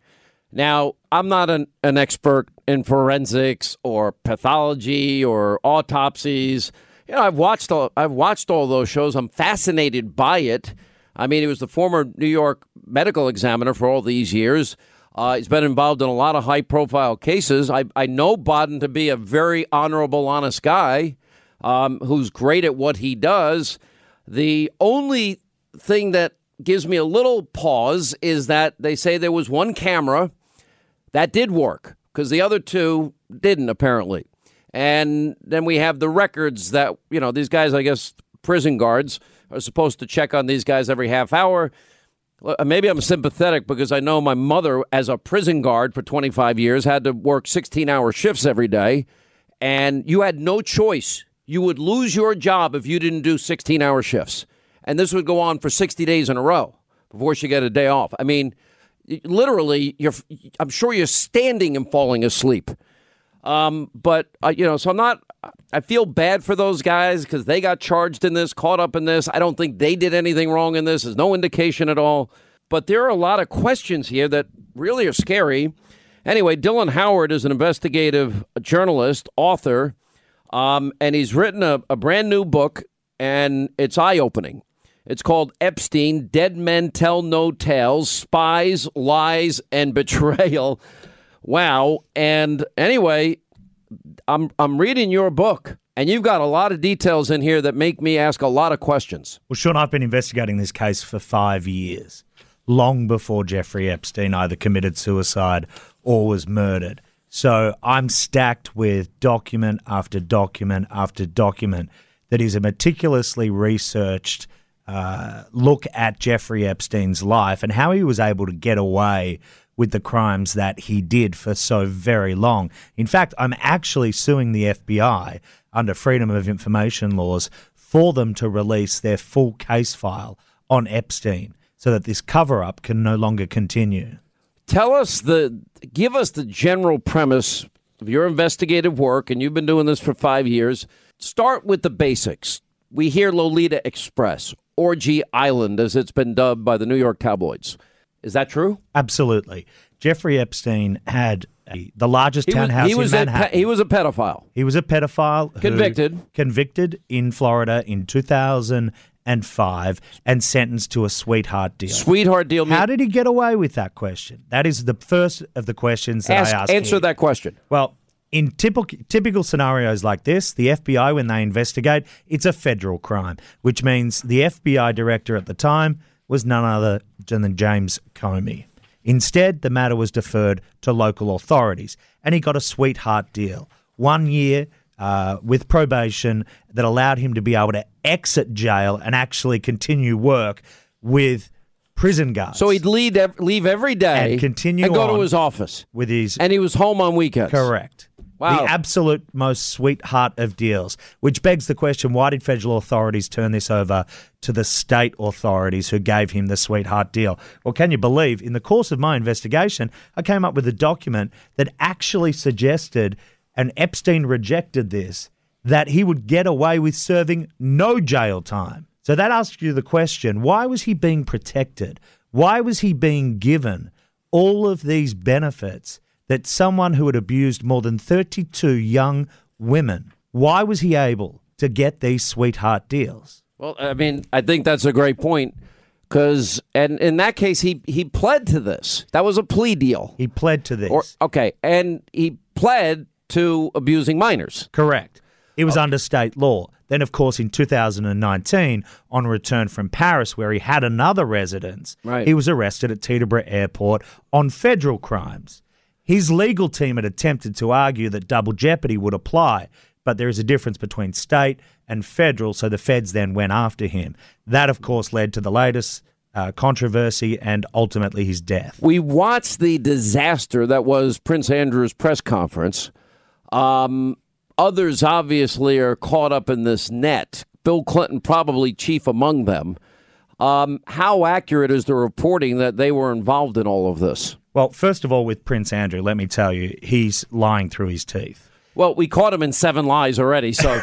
Now, I'm not an expert in forensics or pathology or autopsies. You know, I've watched all those shows. I'm fascinated by it. I mean, he was the former New York medical examiner for all these years. He's been involved in a lot of high-profile cases. I know Baden to be a very honorable, honest guy who's great at what he does. The only thing that gives me a little pause is that they say there was one camera that did work because the other two didn't, apparently. And then we have the records that, you know, these guys, I guess, prison guards are supposed to check on these guys every half hour. Maybe I'm sympathetic because I know my mother, as a prison guard for 25 years, had to work 16-hour shifts every day, and you had no choice. You would lose your job if you didn't do 16-hour shifts, and this would go on for 60 days in a row before she got a day off. I mean, literally, I'm sure you're standing and falling asleep, so I'm not... I feel bad for those guys because they got charged in this, caught up in this. I don't think they did anything wrong in this. There's no indication at all. But there are a lot of questions here that really are scary. Anyway, Dylan Howard is an investigative journalist, author, and he's written a brand new book, and it's eye-opening. It's called Epstein, Dead Men Tell No Tales, Spies, Lies, and Betrayal. Wow. And anyway... I'm reading your book, and you've got a lot of details in here that make me ask a lot of questions. Well, Sean, I've been investigating this case for 5 years, long before Jeffrey Epstein either committed suicide or was murdered. So I'm stacked with document after document after document that is a meticulously researched look at Jeffrey Epstein's life and how he was able to get away with the crimes that he did for so very long. In fact, I'm actually suing the FBI under freedom of information laws for them to release their full case file on Epstein so that this cover-up can no longer continue. Give us the general premise of your investigative work, and you've been doing this for 5 years. Start with the basics. We hear Lolita Express, Orgy Island, as it's been dubbed by the New York tabloids. Is that true? Absolutely. Jeffrey Epstein had the largest townhouse in Manhattan. He was a pedophile. He was a pedophile. Convicted in Florida in 2005 and sentenced to a sweetheart deal. How did he get away with that question? That is the first of the questions that I asked. Answer that question. Well, in typical scenarios like this, the FBI, when they investigate, it's a federal crime, which means the FBI director at the time was none other than James Comey. Instead, the matter was deferred to local authorities, and he got a sweetheart deal. 1 year with probation that allowed him to be able to exit jail and actually continue work with prison guards. So he'd leave every day and continue and go on to his office. And he was home on weekends. Correct. Wow. The absolute most sweetheart of deals, which begs the question, why did federal authorities turn this over to the state authorities who gave him the sweetheart deal? Well, can you believe, in the course of my investigation, I came up with a document that actually suggested, and Epstein rejected this, that he would get away with serving no jail time. So that asks you the question, why was he being protected? Why was he being given all of these benefits that someone who had abused more than 32 young women, why was he able to get these sweetheart deals? Well, I mean, I think that's a great point. Because, and in that case, he pled to this. That was a plea deal. He pled to this. And he pled to abusing minors. Correct. It was under state law. Then, of course, in 2019, on return from Paris, where he had another residence, right, he was arrested at Teterboro Airport on federal crimes. His legal team had attempted to argue that double jeopardy would apply, but there is a difference between state and federal, so the feds then went after him. That, of course, led to the latest controversy and ultimately his death. We watched the disaster that was Prince Andrew's press conference. Others, obviously, are caught up in this net. Bill Clinton probably chief among them. How accurate is the reporting that they were involved in all of this? Well, first of all, with Prince Andrew, let me tell you, he's lying through his teeth. Well, we caught him in 7 lies already, so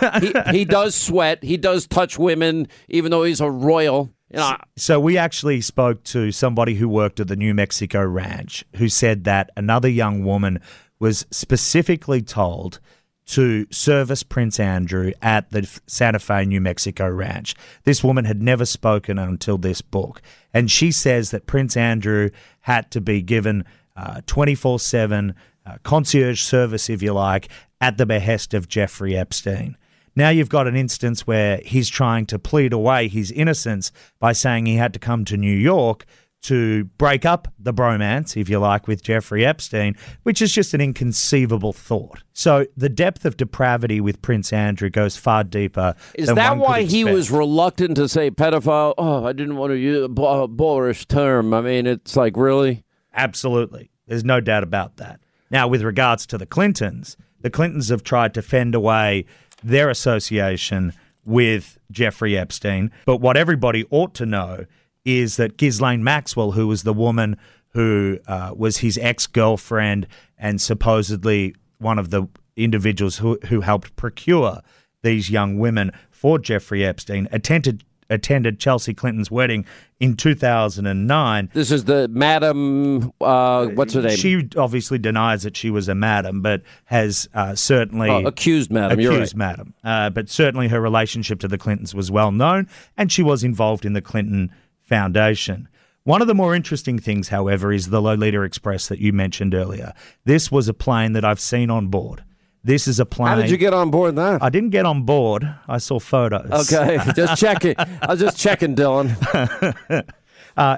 he does sweat. He does touch women, even though he's a royal. You know. So we actually spoke to somebody who worked at the New Mexico ranch who said that another young woman was specifically told to service Prince Andrew at the Santa Fe, New Mexico ranch. This woman had never spoken until this book, and she says that Prince Andrew had to be given 24/7 concierge service, if you like, at the behest of Jeffrey Epstein. Now you've got an instance where he's trying to plead away his innocence by saying he had to come to New York to break up the bromance, if you like, with Jeffrey Epstein, which is just an inconceivable thought. So the depth of depravity with Prince Andrew goes far deeper. Is that why he was reluctant to say pedophile? Oh, I didn't want to use a boorish term. I mean, it's like, really? Absolutely. There's no doubt about that. Now, with regards to the Clintons, the Clintons have tried to fend away their association with Jeffrey Epstein. But what everybody ought to know is that Ghislaine Maxwell, who was the woman who was his ex-girlfriend and supposedly one of the individuals who helped procure these young women for Jeffrey Epstein, attended Chelsea Clinton's wedding in 2009. This is the madam, what's her name? She obviously denies that she was a madam, but has certainly... accused madam, you're right. Accused madam. But certainly her relationship to the Clintons was well known, and she was involved in the Clinton Foundation. One of the more interesting things, however, is the Lolita Express that you mentioned earlier. This was a plane that I've seen on board. This is a plane. How did you get on board that? I didn't get on board. I saw photos. Okay, just checking. I was just checking, Dylan.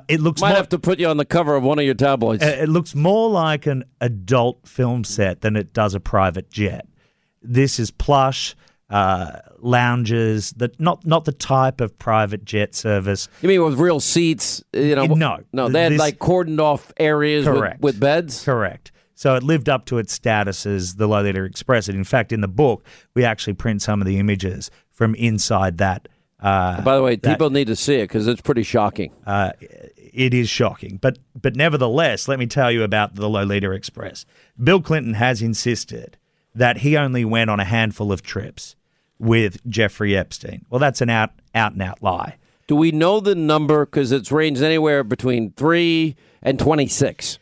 It looks. Might have to put you on the cover of one of your tabloids. It looks more like an adult film set than it does a private jet. This is plush lounges, that not the type of private jet service. You mean with real seats? You know, no. They had like cordoned off areas with beds. Correct. So it lived up to its status as the Lolita Express. And in fact, in the book, we actually print some of the images from inside that. By the way, people need to see it because it's pretty shocking. It is shocking. But nevertheless, let me tell you about the Lolita Express. Bill Clinton has insisted that he only went on a handful of trips with Jeffrey Epstein. Well, that's an out-and-out lie. Do we know the number? Because it's ranged anywhere between 3 and 26.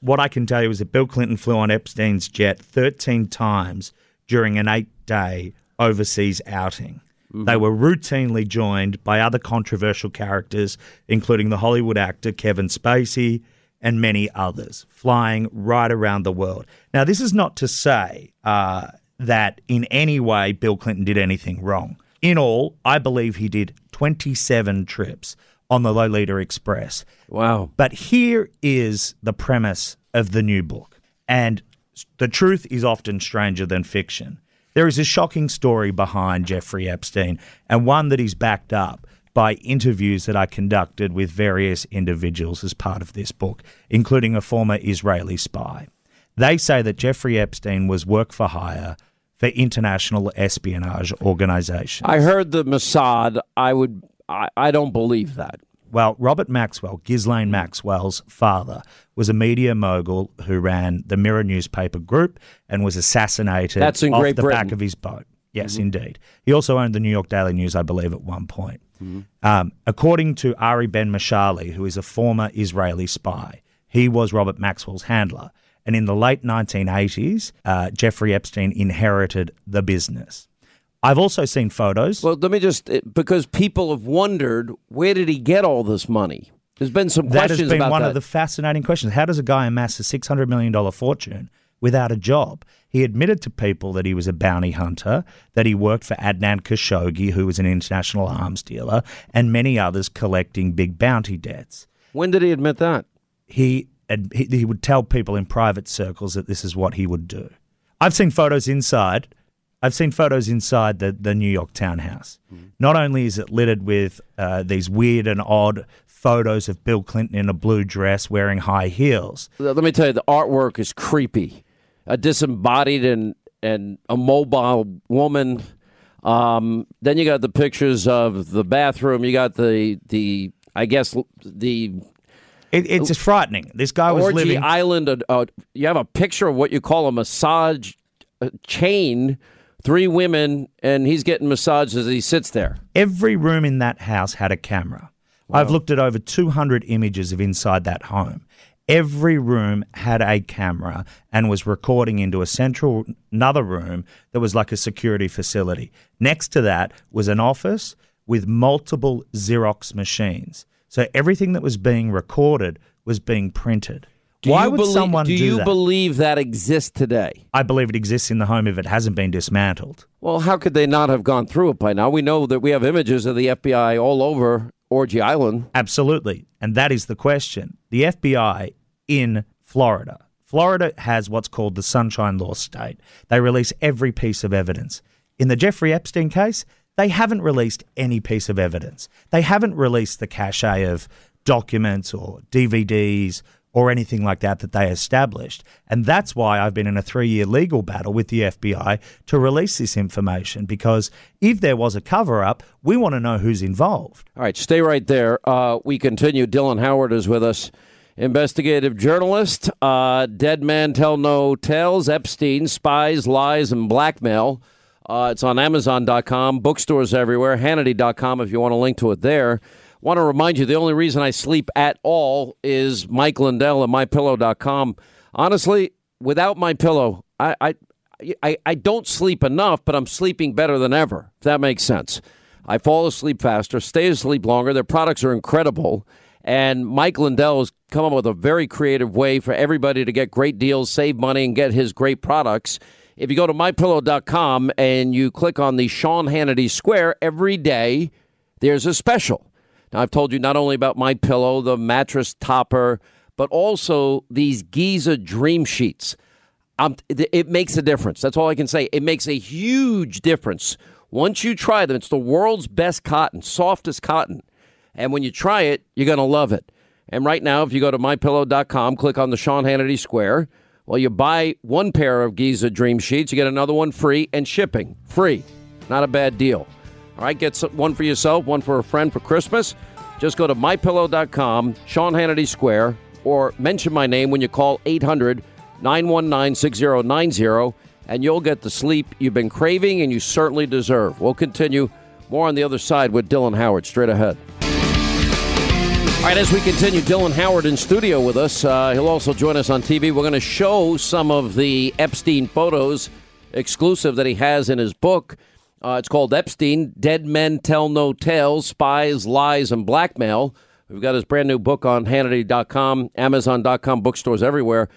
What I can tell you is that Bill Clinton flew on Epstein's jet 13 times during an 8-day overseas outing. Mm-hmm. They were routinely joined by other controversial characters, including the Hollywood actor Kevin Spacey and many others, flying right around the world. Now, this is not to say that in any way Bill Clinton did anything wrong. In all, I believe he did 27 trips on the Lolita Express. Wow. But here is the premise of the new book. And the truth is often stranger than fiction. There is a shocking story behind Jeffrey Epstein, and one that is backed up by interviews that I conducted with various individuals as part of this book, including a former Israeli spy. They say that Jeffrey Epstein was work for hire for international espionage organizations. I heard the Mossad. I don't believe that. Well, Robert Maxwell, Ghislaine Maxwell's father, was a media mogul who ran the Mirror newspaper group and was assassinated off the back of his boat. Yes, mm-hmm. Indeed. He also owned the New York Daily News, I believe, at one point. Mm-hmm. According to Ari Ben-Mashali, who is a former Israeli spy, he was Robert Maxwell's handler. And in the late 1980s, Jeffrey Epstein inherited the business. I've also seen photos. Well, let me just, because people have wondered, where did he get all this money? There's been some questions about that. That has been one of the fascinating questions. How does a guy amass a $600 million fortune without a job? He admitted to people that he was a bounty hunter, that he worked for Adnan Khashoggi, who was an international arms dealer, and many others collecting big bounty debts. When did he admit that? He would tell people in private circles that this is what he would do. I've seen photos inside. I've seen photos inside the New York townhouse. Mm-hmm. Not only is it littered with these weird and odd photos of Bill Clinton in a blue dress wearing high heels. Let me tell you, the artwork is creepy. A disembodied and a mobile woman. Then you got the pictures of the bathroom. You got the I guess, the... It's just frightening. This guy was living... Orgy Island. You have a picture of what you call a massage chain, 3 women, and he's getting massaged as he sits there. Every room in that house had a camera. Wow. I've looked at over 200 images of inside that home. Every room had a camera and was recording into a central, another room that was like a security facility. Next to that was an office with multiple Xerox machines. So everything that was being recorded was being printed. Why would someone do that? Do you believe that exists today? I believe it exists in the home if it hasn't been dismantled. Well, how could they not have gone through it by now? We know that we have images of the FBI all over Orgy Island. Absolutely. And that is the question. The FBI in Florida. Florida has what's called the Sunshine Law State. They release every piece of evidence. In the Jeffrey Epstein case, they haven't released any piece of evidence. They haven't released the cache of documents or DVDs or anything like that that they established. And that's why I've been in a 3-year legal battle with the FBI to release this information, because if there was a cover-up, we want to know who's involved. All right, stay right there. We continue. Dylan Howard is with us, investigative journalist, Dead Man Tell No Tales, Epstein, Spies, Lies, and Blackmail. It's on Amazon.com, bookstores everywhere, Hannity.com if you want to link to it there. Want to remind you, the only reason I sleep at all is Mike Lindell and MyPillow.com. Honestly, without MyPillow, I don't sleep enough, but I'm sleeping better than ever, if that makes sense. I fall asleep faster, stay asleep longer. Their products are incredible. And Mike Lindell has come up with a very creative way for everybody to get great deals, save money, and get his great products. If you go to MyPillow.com and you click on the Sean Hannity Square, every day there's a special. Now, I've told you not only about MyPillow, the mattress topper, but also these Giza Dream Sheets. It makes a difference. That's all I can say. It makes a huge difference. Once you try them, it's the world's best cotton, softest cotton. And when you try it, you're going to love it. And right now, if you go to MyPillow.com, click on the Sean Hannity Square. Well, you buy one pair of Giza Dream Sheets, you get another one free, and shipping free. Not a bad deal. All right, get one for yourself, one for a friend for Christmas. Just go to MyPillow.com, Sean Hannity Square, or mention my name when you call 800-919-6090, and you'll get the sleep you've been craving and you certainly deserve. We'll continue more on the other side with Dylan Howard straight ahead. All right, as we continue, Dylan Howard in studio with us. He'll also join us on TV. We're going to show some of the Epstein photos exclusive that he has in his book. It's called Epstein, Dead Men Tell No Tales, Spies, Lies, and Blackmail. We've got his brand new book on Hannity.com, Amazon.com, bookstores everywhere.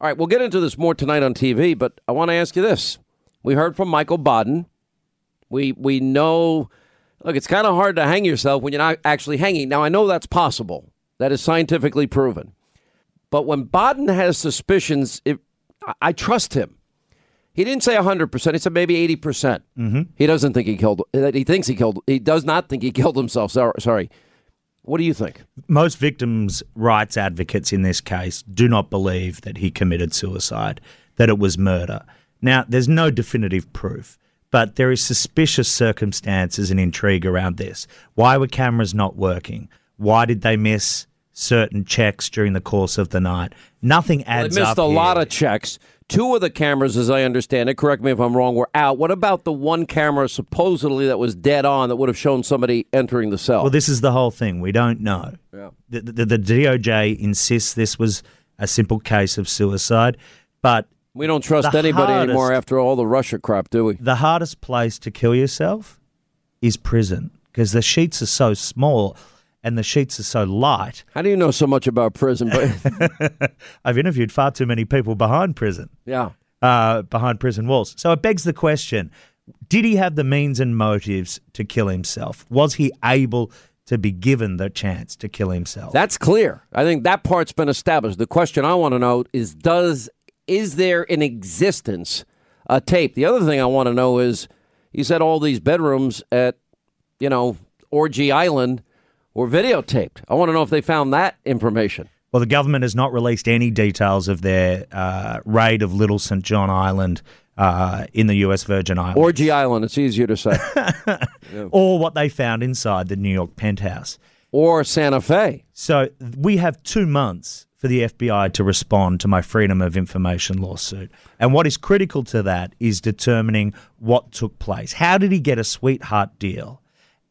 All right, we'll get into this more tonight on TV, but I want to ask you this. We heard from Michael Baden. We know... Look, it's kind of hard to hang yourself when you're not actually hanging. Now, I know that's possible. That is scientifically proven. But when Baden has suspicions, I trust him. He didn't say 100%. He said maybe 80%. Mm-hmm. He doesn't think he killed. He thinks he killed. He does not think he killed himself. Sorry. What do you think? Most victims' rights advocates in this case do not believe that he committed suicide, that it was murder. Now, there's no definitive proof. But there is suspicious circumstances and intrigue around this. Why were cameras not working? Why did they miss certain checks during the course of the night? Nothing adds up. They missed a lot of checks. 2 of the cameras, as I understand it, correct me if I'm wrong, were out. What about the one camera supposedly that was dead on that would have shown somebody entering the cell? Well, this is the whole thing. We don't know. Yeah. The DOJ insists this was a simple case of suicide, but... We don't trust anybody anymore after all the Russia crap, do we? The hardest place to kill yourself is prison because the sheets are so small and the sheets are so light. How do you know so much about prison? I've interviewed far too many people behind prison. Yeah. Behind prison walls. So it begs the question, did he have the means and motives to kill himself? Was he able to be given the chance to kill himself? That's clear. I think that part's been established. The question I want to know is, is there in existence a tape? The other thing I want to know is, he's had all these bedrooms at, you know, Orgy Island were videotaped. I want to know if they found that information. Well, the government has not released any details of their raid of Little St. John Island in the U.S. Virgin Islands. Orgy Island, it's easier to say. Yeah. Or what they found inside the New York penthouse. Or Santa Fe. So we have 2 months for the FBI to respond to my Freedom of Information lawsuit. And what is critical to that is determining what took place. How did he get a sweetheart deal?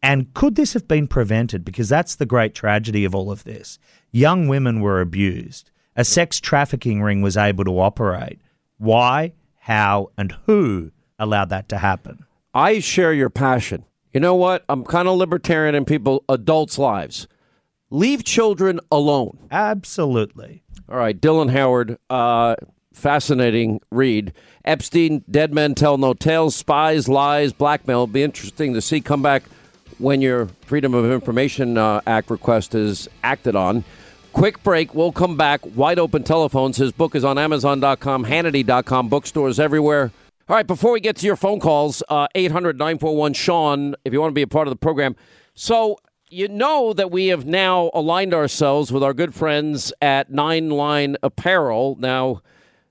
And could this have been prevented? Because that's the great tragedy of all of this. Young women were abused. A sex trafficking ring was able to operate. Why? How and who allowed that to happen? I share your passion. You know what? I'm kind of libertarian in people, adults' lives. Leave children alone. Absolutely. All right, Dylan Howard, fascinating read. Epstein, Dead Men Tell No Tales, Spies, Lies, Blackmail. It'll be interesting to see. Come back when your Freedom of Information Act request is acted on. Quick break. We'll come back. Wide Open Telephones. His book is on Amazon.com, Hannity.com, bookstores everywhere. All right, before we get to your phone calls, 800-941-SEAN, if you want to be a part of the program. So you know that we have now aligned ourselves with our good friends at Nine Line Apparel. Now,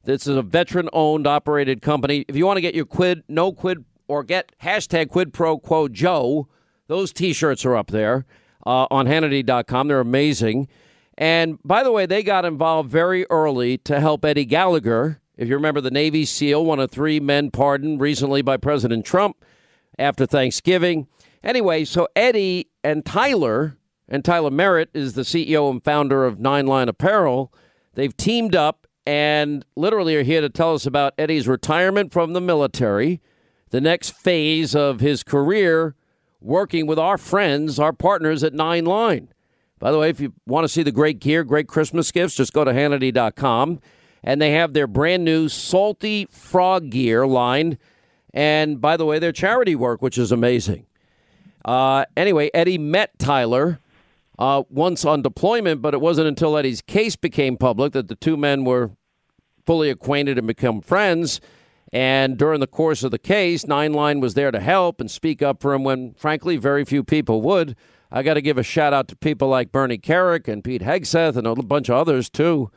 this is a veteran-owned, operated company. If you want to get your quid, no quid, or get hashtag quid pro quo Joe, those T-shirts are up there on Hannity.com. They're amazing. And by the way, they got involved very early to help Eddie Gallagher. If you remember, the Navy SEAL, one of 3 men pardoned recently by President Trump after Thanksgiving. Anyway, so Eddie and Tyler Merritt is the CEO and founder of Nine Line Apparel. They've teamed up and literally are here to tell us about Eddie's retirement from the military, the next phase of his career, working with our friends, our partners at Nine Line. By the way, if you want to see the great gear, great Christmas gifts, just go to Hannity.com. And they have their brand new Salty Frog gear line. And by the way, their charity work, which is amazing. Anyway, Eddie met Tyler once on deployment, but it wasn't until Eddie's case became public that the 2 men were fully acquainted and become friends. And during the course of the case, Nine Line was there to help and speak up for him when, frankly, very few people would. I got to give a shout out to people like Bernie Kerik and Pete Hegseth and a bunch of others, too.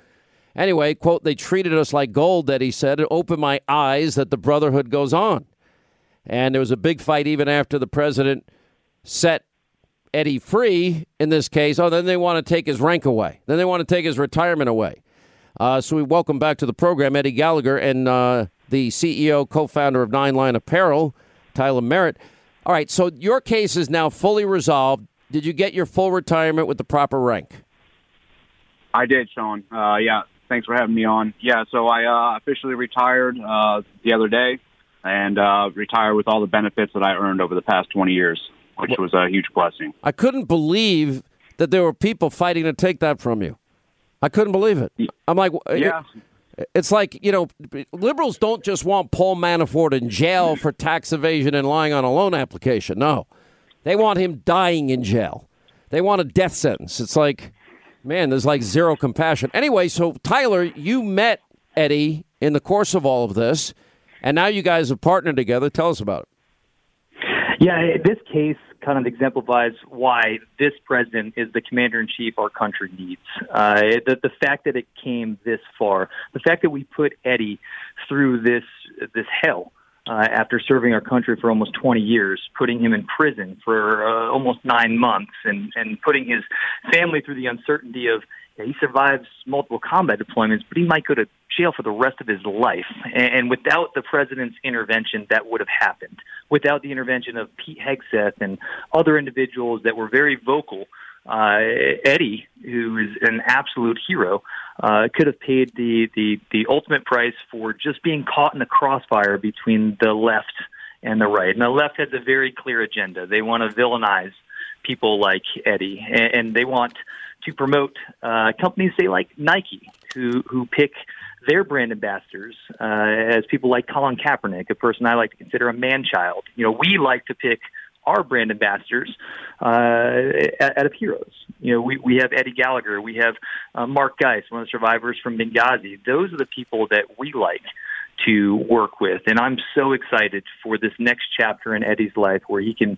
Anyway, quote, they treated us like gold, that he said. It opened my eyes that the brotherhood goes on. And there was a big fight even after the president set Eddie free in this case. Oh, then they want to take his rank away. Then they want to take his retirement away. So we welcome back to the program Eddie Gallagher and the CEO, co-founder of Nine Line Apparel, Tyler Merritt. All right, so your case is now fully resolved. Did you get your full retirement with the proper rank? I did, Sean. Yeah, thanks for having me on. Yeah, so I officially retired the other day and retired with all the benefits that I earned over the past 20 years, which was a huge blessing. I couldn't believe that there were people fighting to take that from you. I couldn't believe it. I'm like, yeah. It's like, you know, liberals don't just want Paul Manafort in jail for tax evasion and lying on a loan application. No. They want him dying in jail. They want a death sentence. It's like, man, there's like zero compassion. Anyway, so Tyler, you met Eddie in the course of all of this, and now you guys have partnered together. Tell us about it. Yeah, this case kind of exemplifies why this president is the commander-in-chief our country needs. The fact that it came this far, the fact that we put Eddie through this hell, after serving our country for almost 20 years, putting him in prison for almost 9 months and putting his family through the uncertainty of he survives multiple combat deployments, but he might go to jail for the rest of his life. And without the president's intervention, that would have happened. Without the intervention of Pete Hegseth and other individuals that were very vocal Eddie, who is an absolute hero, could have paid the ultimate price for just being caught in the crossfire between the left and the right. And the left has a very clear agenda. They want to villainize people like Eddie, and they want to promote companies, say, like Nike, who pick their brand ambassadors as people like Colin Kaepernick, a person I like to consider a man-child. You know, we like to pick our brand ambassadors out of heroes. You know, we have Eddie Gallagher. We have Mark Geist, one of the survivors from Benghazi. Those are the people that we like to work with. And I'm so excited for this next chapter in Eddie's life where he can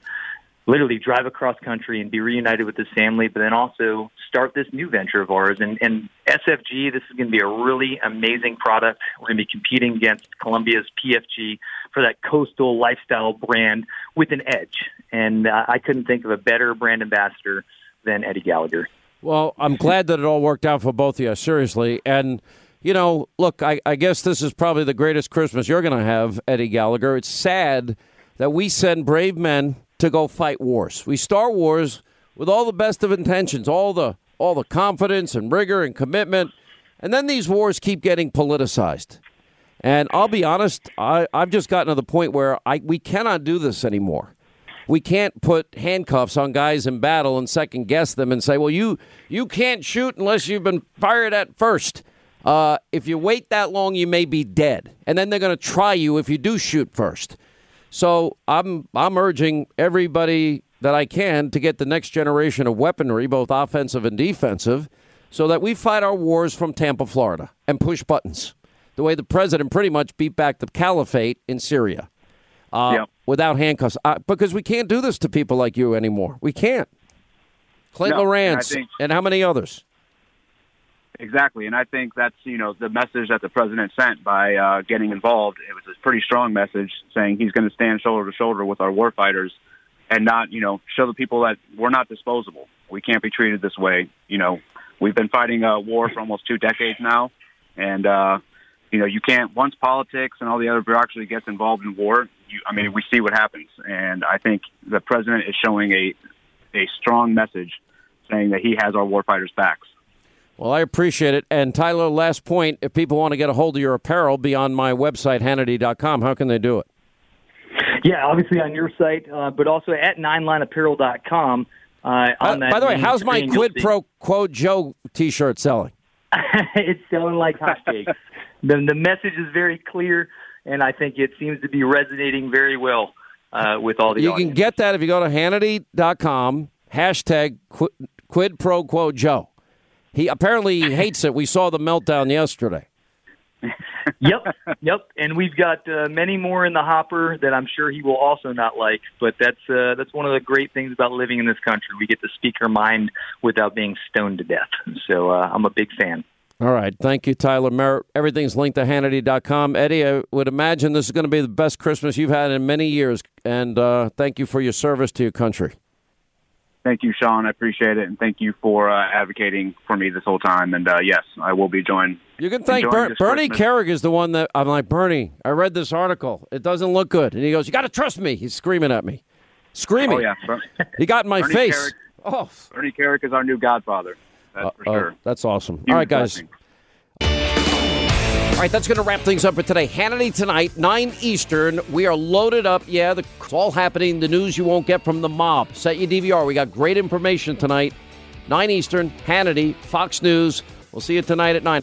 literally drive across country and be reunited with his family, but then also start this new venture of ours. And SFG, this is going to be a really amazing product. We're going to be competing against Colombia's PFG for that coastal lifestyle brand with an edge. And I couldn't think of a better brand ambassador than Eddie Gallagher. Well, I'm glad that it all worked out for both of you, seriously. And, you know, look, I guess this is probably the greatest Christmas you're going to have, Eddie Gallagher. It's sad that we send brave men to go fight wars. We start wars with all the best of intentions, all the confidence and rigor and commitment, and then these wars keep getting politicized. And I'll be honest, I've just gotten to the point where we cannot do this anymore. We can't put handcuffs on guys in battle and second guess them and say, well, you can't shoot unless you've been fired at first. If you wait that long, you may be dead. And then they're going to try you if you do shoot first. So I'm urging everybody that I can to get the next generation of weaponry, both offensive and defensive, so that we fight our wars from Tampa, Florida, and push buttons, the way the president pretty much beat back the caliphate in Syria without handcuffs, because we can't do this to people like you anymore. We can't. Clint Lawrence and how many others? Exactly, and I think that's, you know, the message that the president sent by getting involved. It was a pretty strong message saying he's going to stand shoulder to shoulder with our warfighters and not, you know, show the people that we're not disposable. We can't be treated this way. You know, we've been fighting a war for almost 2 decades now, and, you know, you can't, once politics and all the other bureaucracy gets involved in war, we see what happens. And I think the president is showing a strong message saying that he has our warfighters' backs. Well, I appreciate it. And Tyler, last point, if people want to get a hold of your apparel, be on my website, Hannity.com. How can they do it? Yeah, obviously on your site, but also at 9lineapparel.com. By the way, how's my quid pro quo Joe T-shirt selling? It's selling like hotcakes. The message is very clear, and I think it seems to be resonating very well with all the audience. You can get that if you go to Hannity.com, hashtag quid pro quo Joe. He apparently hates it. We saw the meltdown yesterday. Yep. And we've got many more in the hopper that I'm sure he will also not like. But that's one of the great things about living in this country. We get to speak our mind without being stoned to death. So I'm a big fan. All right. Thank you, Tyler Merritt. Everything's linked to Hannity.com. Eddie, I would imagine this is going to be the best Christmas you've had in many years. And thank you for your service to your country. Thank you, Sean. I appreciate it, and thank you for advocating for me this whole time. And, yes, I will be joined. You can thank Bernie Kerik is the one that I'm like, Bernie, I read this article. It doesn't look good. And he goes, you got to trust me. He's screaming at me. Screaming. Oh, yeah. He got in my face. Bernie Kerik is our new godfather. That's for sure. That's awesome. All right, guys. All right, that's going to wrap things up for today. Hannity tonight, 9 Eastern. We are loaded up. Yeah, it's all happening. The news you won't get from the mob. Set your DVR. We got great information tonight. 9 Eastern, Hannity, Fox News. We'll see you tonight at 9.